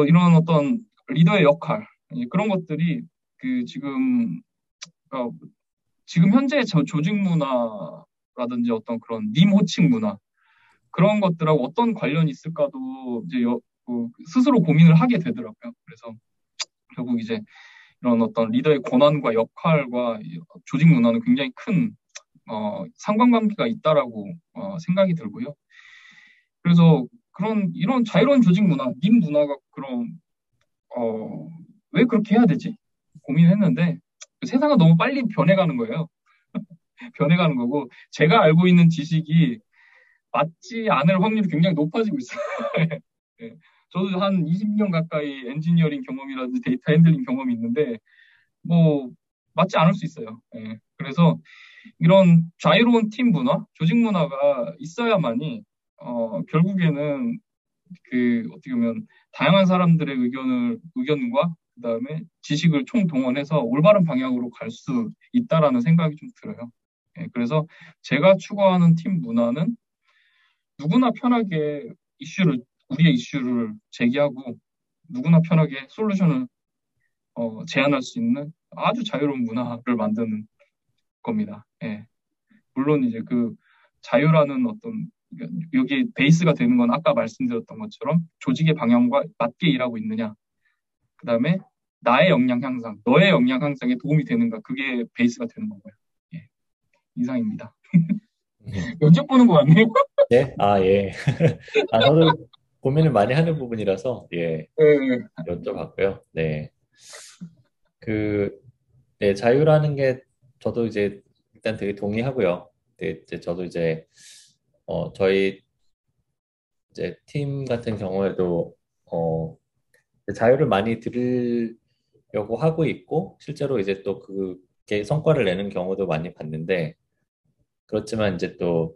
이런 어떤 리더의 역할, 그런 것들이 지금 현재 저 조직 문화라든지 어떤 그런 님 호칭 문화, 그런 것들하고 어떤 관련이 있을까도 이제 스스로 고민을 하게 되더라고요. 그래서 결국 이제 이런 어떤 리더의 권한과 역할과 조직 문화는 굉장히 큰 상관관계가 있다라고 생각이 들고요. 그래서 이런 자유로운 조직 문화, 님 문화가 왜 그렇게 해야 되지? 고민했는데 세상은 너무 빨리 변해가는 거예요. 변해가는 거고, 제가 알고 있는 지식이 맞지 않을 확률이 굉장히 높아지고 있어요. 네. 저도 한 20년 가까이 엔지니어링 경험이라든지 데이터 핸들링 경험이 있는데, 맞지 않을 수 있어요. 네. 그래서 이런 자유로운 팀 문화, 조직 문화가 있어야만이, 결국에는 어떻게 보면 다양한 사람들의 의견과 그 다음에 지식을 총동원해서 올바른 방향으로 갈 수 있다라는 생각이 좀 들어요. 네. 그래서 제가 추구하는 팀 문화는 누구나 편하게 우리의 이슈를 제기하고 누구나 편하게 솔루션을 제안할 수 있는 아주 자유로운 문화를 만드는 겁니다. 예. 물론 이제 그 자유라는 여기에 베이스가 되는 건 아까 말씀드렸던 것처럼 조직의 방향과 맞게 일하고 있느냐, 그 다음에 나의 역량 향상, 너의 역량 향상에 도움이 되는가, 그게 베이스가 되는 거고요. 예. 이상입니다. 면접 보는 거 같네요. 네, 예. 저도 고민을 많이 하는 부분이라서 여쭤봤고요. 네, 자유라는 게 저도 이제 일단 되게 동의하고요. 네, 이제 저도 이제 저희 이제 팀 같은 경우에도 자유를 많이 드리려고 하고 있고, 실제로 이제 또 그게 성과를 내는 경우도 많이 봤는데. 그렇지만 이제 또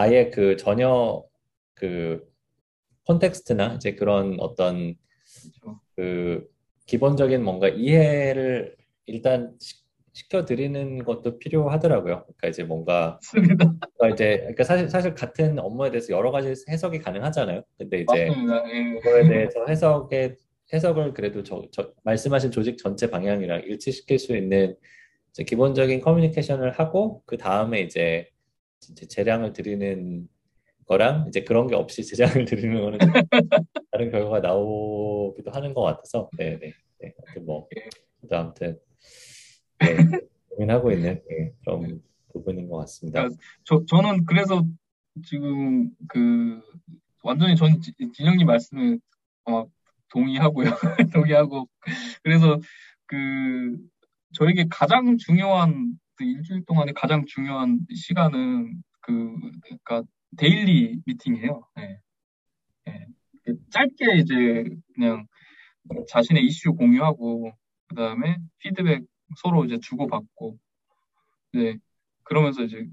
아예 그 전혀 그 콘텍스트나 이제 그런 어떤 그 기본적인 뭔가 이해를 일단 시켜드리는 것도 필요하더라고요. 그러니까 이제 뭔가 그러니까 사실 같은 업무에 대해서 여러 가지 해석이 가능하잖아요. 근데 이제 그거에 대해서 해석을 그래도 저 말씀하신 조직 전체 방향이랑 일치시킬 수 있는 이제 기본적인 커뮤니케이션을 하고 그 다음에 이제 재량을 드리는 거랑 이제 그런 게 없이 재량을 드리는 거는 다른 결과가 나오기도 하는 것 같아서 네네 뭐 아무튼 네, 고민하고 있는 네, 그런 네. 부분인 것 같습니다. 저는 그래서 지금 그 완전히 전 진영님 말씀에 동의하고요. 동의하고 그래서 그 저에게 가장 중요한 일주일 동안에 가장 중요한 시간은 그러니까 데일리 미팅이에요. 네. 네. 짧게 이제 그냥 자신의 이슈 공유하고 그 다음에 피드백 서로 이제 주고받고, 네. 그러면서 이제,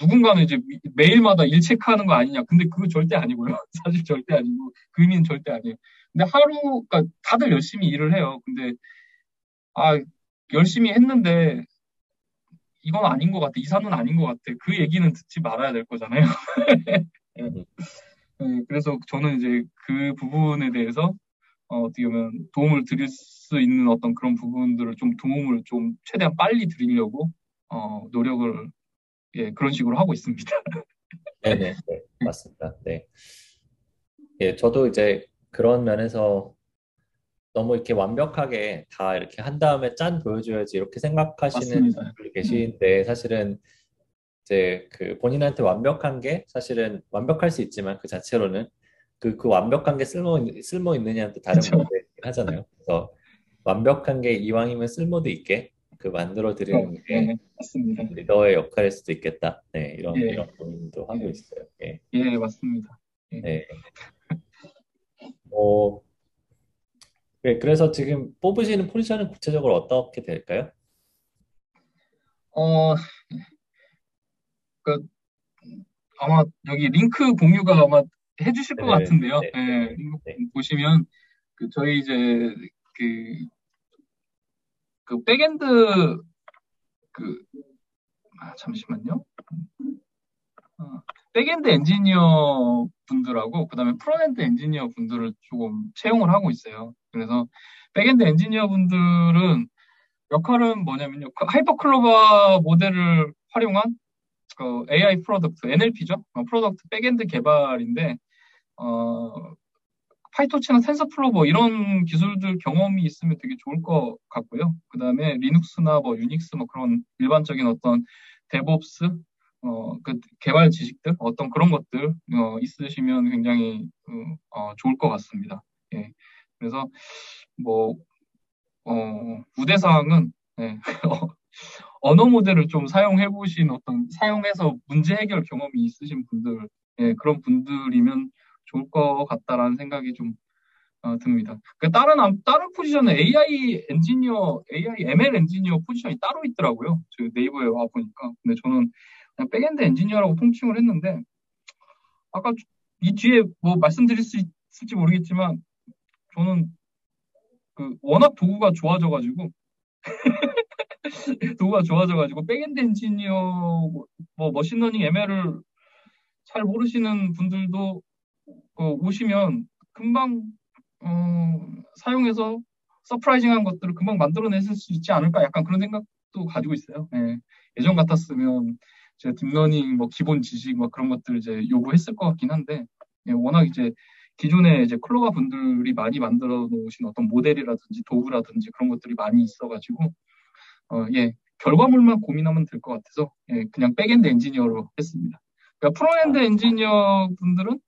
누군가는 이제 매일마다 일 체크하는 거 아니냐. 근데 그거 절대 아니고요. 사실 절대 아니고, 그 의미는 절대 아니에요. 근데 하루가 다들 열심히 일을 해요. 근데, 열심히 했는데, 이건 아닌 것 같아. 이 사는 아닌 것 같아. 그 얘기는 듣지 말아야 될 거잖아요. 네. 그래서 저는 이제 그 부분에 대해서, 어떻게 보면 도움을 드릴 수 있는 어떤 그런 부분들을 좀 도움을 좀 최대한 빨리 드리려고 노력을 그런 식으로 하고 있습니다. 네네 네, 맞습니다. 네, 예 저도 이제 그런 면에서 너무 이렇게 완벽하게 다 이렇게 한 다음에 짠 보여줘야지 이렇게 생각하시는 분들이 계시는데 사실은 이제 그 본인한테 완벽한 게 사실은 완벽할 수 있지만 그 자체로는 그 완벽한 게 쓸모 있느냐는 또 다른 문제긴 하잖아요. 그래서 완벽한 게 이왕이면 쓸모도 있게 만들어 드리는 게 리더의 역할일 수도 있겠다. 네, 이런 고민도 하고 있어요. 예, 예 맞습니다. 예. 네. 그래서 지금 뽑으시는 포지션은 구체적으로 어떻게 될까요? 아마 여기 링크 공유가 아마 해주실 것 같은데요. 네, 보시면 저희 이제 그 백엔드 잠시만요. 백엔드 엔지니어 분들하고 그다음에 프론트엔드 엔지니어 분들을 조금 채용을 하고 있어요. 그래서 백엔드 엔지니어 분들은 역할은 뭐냐면요, 하이퍼클로바 모델을 활용한 AI 프로덕트 NLP죠. 프로덕트 백엔드 개발인데. 파이토치나 텐서플로 이런 기술들 경험이 있으면 되게 좋을 것 같고요. 그 다음에 리눅스나 유닉스 그런 일반적인 어떤 데브옵스 개발 지식들 어떤 그런 것들 있으시면 굉장히 좋을 것 같습니다. 예. 그래서 우대사항은 네. 언어 모델을 좀 사용해보신 사용해서 문제 해결 경험이 있으신 분들 예, 그런 분들이면 좋을 것 같다라는 생각이 좀 듭니다. 다른 포지션은 AI ML 엔지니어 포지션이 따로 있더라고요. 저 네이버에 와 보니까. 근데 저는 그냥 백엔드 엔지니어라고 통칭을 했는데 아까 이 뒤에 말씀드릴 수 있을지 모르겠지만 저는 워낙 도구가 좋아져가지고 백엔드 엔지니어 머신러닝 ML을 잘 모르시는 분들도 오시면 금방 사용해서 서프라이징한 것들을 금방 만들어내실 수 있지 않을까 약간 그런 생각도 가지고 있어요. 예. 예전 같았으면 제가 딥러닝 기본 지식 그런 것들을 이제 요구했을 것 같긴 한데 예, 워낙 이제 기존에 이제 클로바 분들이 많이 만들어 놓으신 어떤 모델이라든지 도구라든지 그런 것들이 많이 있어가지고 예 결과물만 고민하면 될 것 같아서 예, 그냥 백엔드 엔지니어로 했습니다. 그러니까 프론트엔드 엔지니어 분들은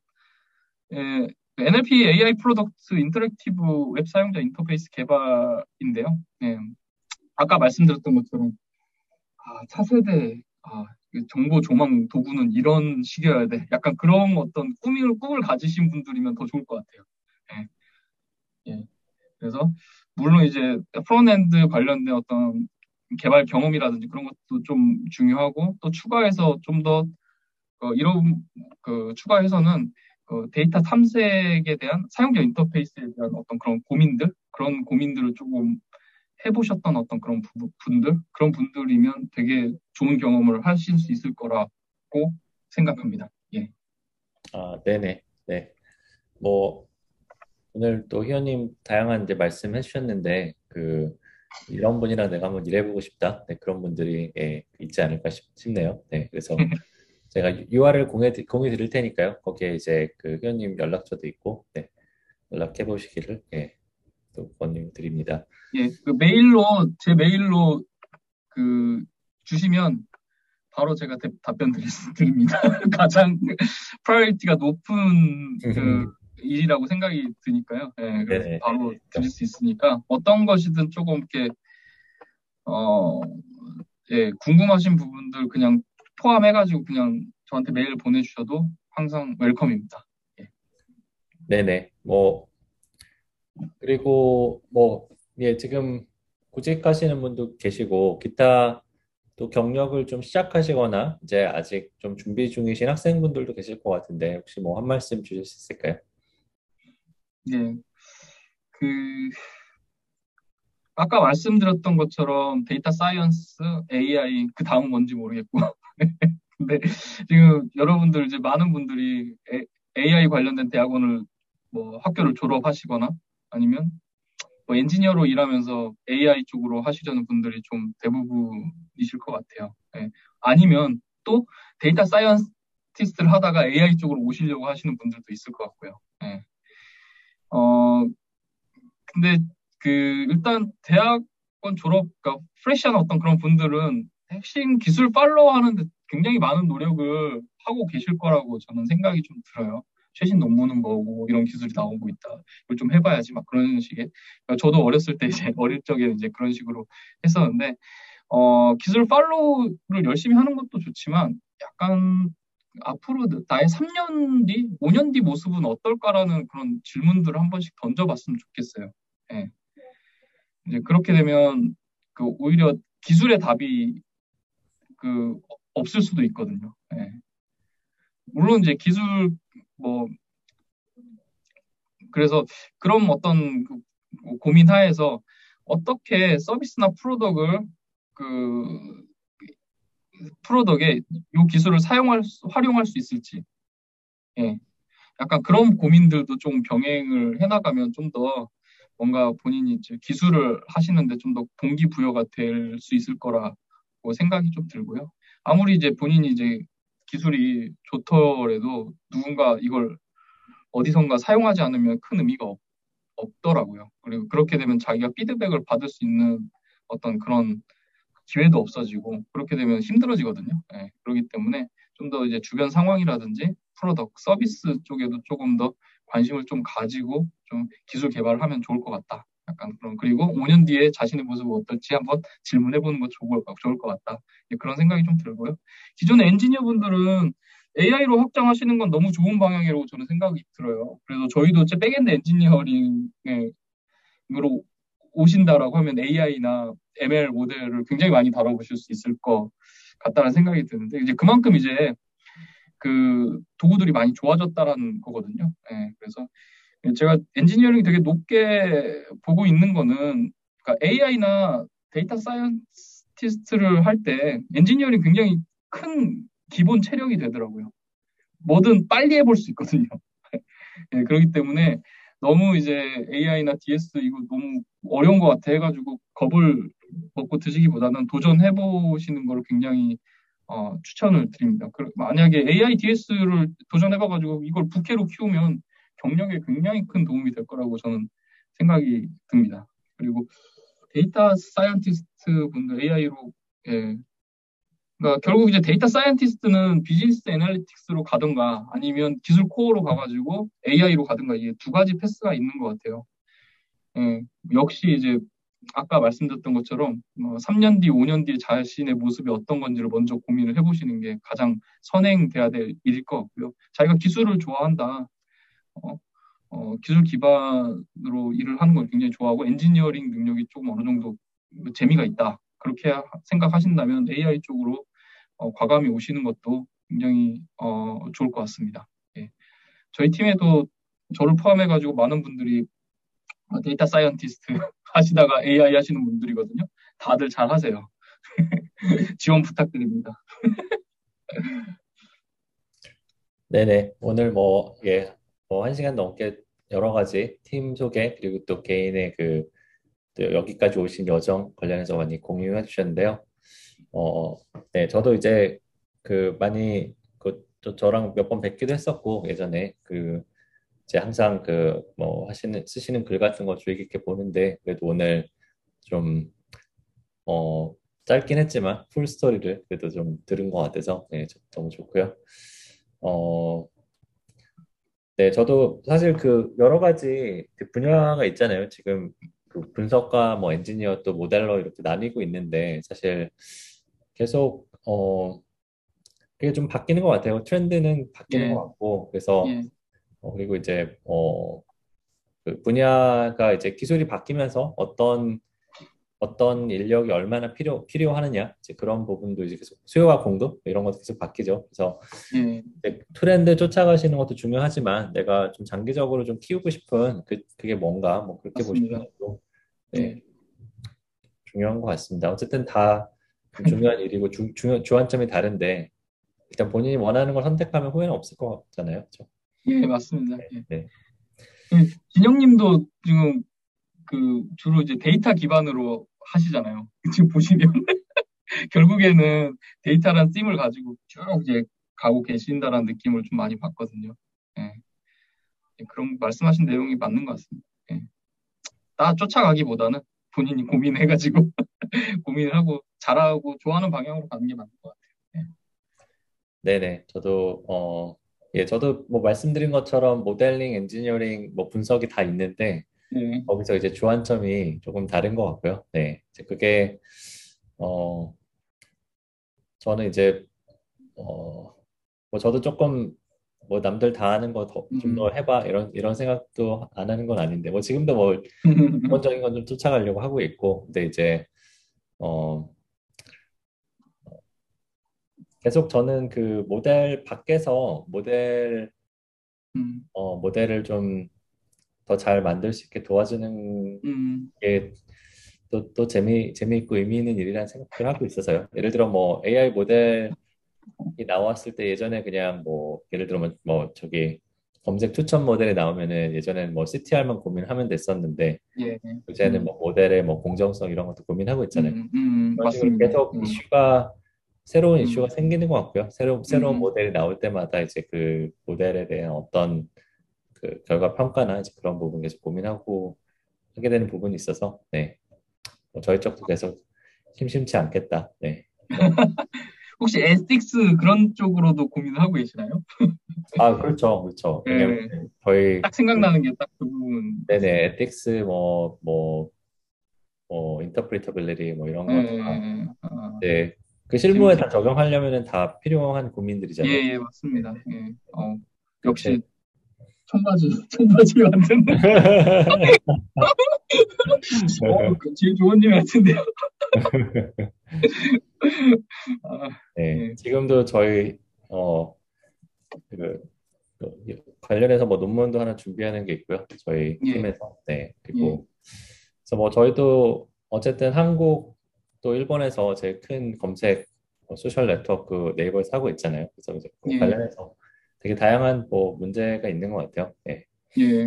예, NLP AI 프로덕트 인터랙티브 웹 사용자 인터페이스 개발인데요. 예, 아까 말씀드렸던 것처럼 차세대 정보 조망 도구는 이런 식이어야 돼. 약간 그런 어떤 꿈을 가지신 분들이면 더 좋을 것 같아요. 예, 예. 그래서 물론 이제 프론트엔드 관련된 어떤 개발 경험이라든지 그런 것도 좀 중요하고 또 추가해서 좀 더 이런 추가해서는 데이터 탐색에 대한 사용자 인터페이스에 대한 어떤 그런 고민들, 그런 고민들을 조금 해보셨던 어떤 그런 분들, 그런 분들이면 되게 좋은 경험을 하실 수 있을 거라고 생각합니다. 예. 아, 네네. 네. 뭐, 오늘 또 희원님 다양한 이제 말씀 해주셨는데, 이런 분이랑 내가 한번 일해보고 싶다. 네, 그런 분들이 있지 않을까 싶네요. 네, 그래서 제가 URL 공유 드릴 테니까요. 거기에 이제 희원님 연락처도 있고, 네, 연락해보시기를, 또 권유드립니다. 예, 제 메일로 주시면 바로 제가 답변 드립니다. 가장 프라이어리티가 높은 일이라고 생각이 드니까요. 예, 그래서 네네. 바로 드릴 수 있으니까 어떤 것이든 조금 이렇게 궁금하신 부분들 그냥 포함해가지고 그냥 저한테 메일 보내주셔도 항상 웰컴입니다. 예. 네네. 그리고 지금 구직하시는 분도 계시고 기타 또 경력을 좀 시작하시거나 이제 아직 좀 준비 중이신 학생분들도 계실 것 같은데 혹시 한 말씀 주실 수 있을까요? 네, 아까 말씀드렸던 것처럼 데이터 사이언스, AI 그 다음 뭔지 모르겠고 근데 지금 여러분들 이제 많은 분들이 AI 관련된 대학원을 학교를 졸업하시거나 아니면 엔지니어로 일하면서 AI 쪽으로 하시려는 분들이 좀 대부분이실 것 같아요. 예. 아니면 또 데이터 사이언티스트를 하다가 AI 쪽으로 오시려고 하시는 분들도 있을 것 같고요. 예. 근데 일단 대학원 졸업, 그러니까 프레시한 어떤 그런 분들은 핵심 기술 팔로우 하는데 굉장히 많은 노력을 하고 계실 거라고 저는 생각이 좀 들어요. 최신 논문은 뭐고 이런 기술이 나오고 있다. 이걸 좀 해봐야지 막 그런 식의. 저도 어렸을 때 어릴 적에 그런 식으로 했었는데 기술 팔로우를 열심히 하는 것도 좋지만 약간 앞으로 나의 3년 뒤, 5년 뒤 모습은 어떨까라는 그런 질문들을 한 번씩 던져봤으면 좋겠어요. 예. 이제 그렇게 되면 오히려 기술의 답이 없을 수도 있거든요. 예. 물론 이제 기술 그래서 그런 어떤 고민 하에서 어떻게 서비스나 프로덕트를 프로덕트에 이 기술을 활용할 수 있을지, 예, 약간 그런 고민들도 좀 병행을 해나가면 좀 더 뭔가 본인이 이제 기술을 하시는데 좀 더 동기부여가 될 수 있을 거라고 생각이 좀 들고요. 아무리 이제 본인이 기술이 좋더라도 누군가 이걸 어디선가 사용하지 않으면 큰 의미가 없더라고요. 그리고 그렇게 되면 자기가 피드백을 받을 수 있는 어떤 그런 기회도 없어지고 그렇게 되면 힘들어지거든요. 예, 그렇기 때문에 좀 더 주변 상황이라든지 프로덕트, 서비스 쪽에도 조금 더 관심을 좀 가지고 좀 기술 개발을 하면 좋을 것 같다. 약간 그런, 그리고 5년 뒤에 자신의 모습은 어떨지 한번 질문해보는 것도 좋을 것 같다. 그런 생각이 좀 들고요. 기존의 엔지니어분들은 AI로 확장하시는 건 너무 좋은 방향이라고 저는 생각이 들어요. 그래서 저희도 백엔드 엔지니어링으로 오신다라고 하면 AI나 ML 모델을 굉장히 많이 다뤄보실 수 있을 것 같다는 생각이 드는데 그만큼 도구들이 많이 좋아졌다라는 거거든요. 네, 그래서 제가 엔지니어링 되게 높게 보고 있는 거는 그러니까 AI나 데이터 사이언티스트를 할 때 엔지니어링 굉장히 큰 기본 체력이 되더라고요. 뭐든 빨리 해볼 수 있거든요. 네, 그렇기 때문에 너무 AI나 DS 이거 너무 어려운 것 같아 해가지고 겁을 먹고 드시기보다는 도전해보시는 걸 굉장히 추천을 드립니다. 만약에 AI DS를 도전해봐가지고 이걸 부캐로 키우면 경력에 굉장히 큰 도움이 될 거라고 저는 생각이 듭니다. 그리고 데이터 사이언티스트 분들 AI로 그러니까 결국 데이터 사이언티스트는 비즈니스 애널리틱스로 가든가 아니면 기술 코어로 가가지고 AI로 가든가 이게 두 가지 패스가 있는 것 같아요. 예, 역시 아까 말씀드렸던 것처럼 3년 뒤, 5년 뒤 자신의 모습이 어떤 건지를 먼저 고민을 해보시는 게 가장 선행돼야 될 일일 것 같고요. 자기가 기술을 좋아한다. 기술 기반으로 일을 하는 걸 굉장히 좋아하고 엔지니어링 능력이 조금 어느 정도 재미가 있다. 그렇게 생각하신다면 AI 쪽으로 과감히 오시는 것도 굉장히 좋을 것 같습니다. 예. 저희 팀에도 저를 포함해가지고 많은 분들이 데이터 사이언티스트 하시다가 AI 하시는 분들이거든요. 다들 잘 하세요. 지원 부탁드립니다. 네네. 오늘 한 시간 넘게 여러 가지 팀 소개 그리고 또 개인의 또 여기까지 오신 여정 관련해서 많이 공유해 주셨는데요. 네, 저도 이제 많이 저랑 몇 번 뵙기도 했었고 예전에 이제 항상 쓰시는 글 같은 거 주의 깊게 보는데 그래도 오늘 좀 짧긴 했지만 풀 스토리를 그래도 좀 들은 것 같아서 네, 너무 좋고요. 네, 저도 사실 여러 가지 분야가 있잖아요. 지금 분석가, 엔지니어 또 모델러 이렇게 나뉘고 있는데 사실 계속 그게 좀 바뀌는 것 같아요. 트렌드는 바뀌는 것 같고 그래서 그리고 이제 그 분야가 이제 기술이 바뀌면서 어떤 인력이 얼마나 필요하느냐 이제 그런 부분도 이제 계속 수요와 공급 이런 것도 계속 바뀌죠. 그래서 트렌드 쫓아가시는 것도 중요하지만 내가 좀 장기적으로 좀 키우고 싶은 그게 뭔가 그렇게 보시는 것도 네, 중요한 것 같습니다. 어쨌든 다 중요한 일이고 주안점이 다른데 일단 본인이 원하는 걸 선택하면 후회는 없을 것 같잖아요. 그렇죠? 예, 맞습니다. 네, 네. 예, 진영님도 지금 주로 이제 데이터 기반으로 하시잖아요. 지금 보시면 결국에는 데이터란 씀을 가지고 쭉 이제 가고 계신다라는 느낌을 좀 많이 받거든요. 예. 그런 말씀하신 내용이 맞는 것 같습니다. 예. 쫓아가기보다는 본인이 고민해가지고 고민을 하고 잘하고 좋아하는 방향으로 가는 게 맞는 것 같아요. 예. 네네, 저도 저도 말씀드린 것처럼 모델링, 엔지니어링, 분석이 다 있는데 거기서 이제 주안점이 조금 다른 것 같고요. 네, 이제 그게 저는 이제 저도 조금 남들 다 하는 거 좀 더 해봐 이런 생각도 안 하는 건 아닌데 지금도 기본적인 건 좀 쫓아가려고 하고 있고 근데 이제 계속 저는 모델 밖에서 모델을 좀 더 잘 만들 수 있게 도와주는 게 또 재미있고 의미 있는 일이라는 생각을 하고 있어서요. 예를 들어 AI 모델이 나왔을 때 예전에 그냥 예를 들어 저기 검색 추천 모델이 나오면은 예전에는 CTR만 고민하면 됐었는데 이제는 모델의 공정성 이런 것도 고민하고 있잖아요. 그런 식으로 계속 새로운 이슈가 생기는 것 같고요. 새로운 모델이 나올 때마다 이제 모델에 대한 어떤 결과 평가나 이제 그런 부분 계속 고민하고 하게 되는 부분이 있어서 네. 저희 쪽도 계속 심심치 않겠다. 네. 혹시 S6 그런 쪽으로도 고민을 하고 계시나요? 아, 그렇죠. 네. 저희 딱 생각나는 게 딱 그 부분. 네네, S6 인터프리터빌리티 이런 거. 네. 네. 실무에 다 적용하려면은 다 필요한 고민들이잖아요. 예, 맞습니다. 예. 역시 청바지를 안 듣네. 제일 좋은 일 같은데요. 네, 지금도 저희 관련해서 논문도 하나 준비하는 게 있고요. 저희 팀에서 네 그리고 그래서 저희도 어쨌든 한국 또 일본에서 제일 큰 검색 소셜 네트워크 네이버에서 하고 있잖아요. 그래서 이제 관련해서 되게 다양한 문제가 있는 것 같아요. 네. 예.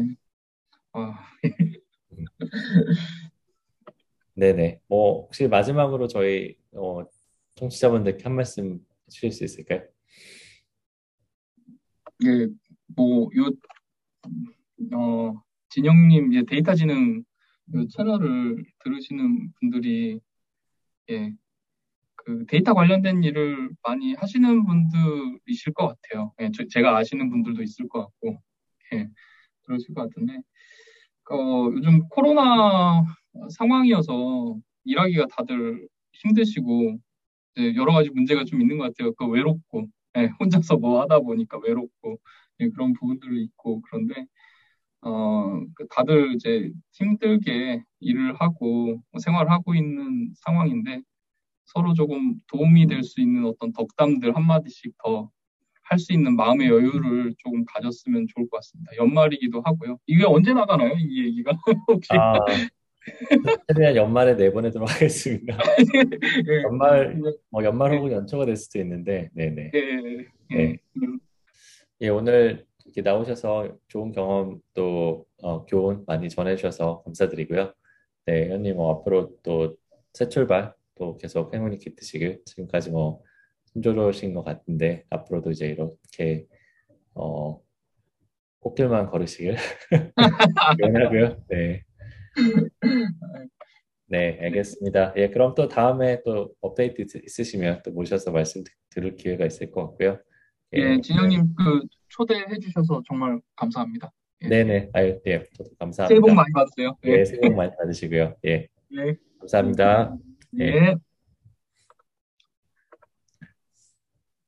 네네. 혹시 마지막으로 저희 청취자분들께 한 말씀 해주실 수 있을까요? 예. 진영님 데이터지능 채널을 들으시는 분들이 예, 데이터 관련된 일을 많이 하시는 분들이실 것 같아요. 예, 제가 아시는 분들도 있을 것 같고, 예, 그러실 것 같은데, 요즘 코로나 상황이어서 일하기가 다들 힘드시고, 예, 여러 가지 문제가 좀 있는 것 같아요. 외롭고, 예, 혼자서 하다 보니까 외롭고, 예, 그런 부분들이 있고, 그런데, 다들 이제 힘들게 일을 하고 생활하고 있는 상황인데 서로 조금 도움이 될 수 있는 어떤 덕담들 한마디씩 더 할 수 있는 마음의 여유를 조금 가졌으면 좋을 것 같습니다. 연말이기도 하고요. 이게 언제 나가나요? 이 얘기가? 혹시? 아, 최대한 연말에 내보내도록 하겠습니다. 네. 연말 혹은 연초가 될 수도 있는데, 네네. 네. 네. 예, 오늘 이렇게 나오셔서 좋은 경험 또 교훈 많이 전해주셔서 감사드리고요. 네, 회원님 앞으로 또 새 출발 또 계속 행운이 깃드시길. 지금까지 순조로우신 것 같은데 앞으로도 이제 이렇게 꽃길만 걸으시길 원하고요. 네. 네, 알겠습니다. 예, 그럼 또 다음에 또 업데이트 있으시면 또 모셔서 말씀 들을 기회가 있을 것 같고요. 예, 예, 진영님 초대해 주셔서 정말 감사합니다. 예. 네네, 아유, 예, 저도 감사합니다. 새해 복 많이 받으세요. 예, 새해 복 많이 받으시고요. 예, 예. 감사합니다. 예. 예.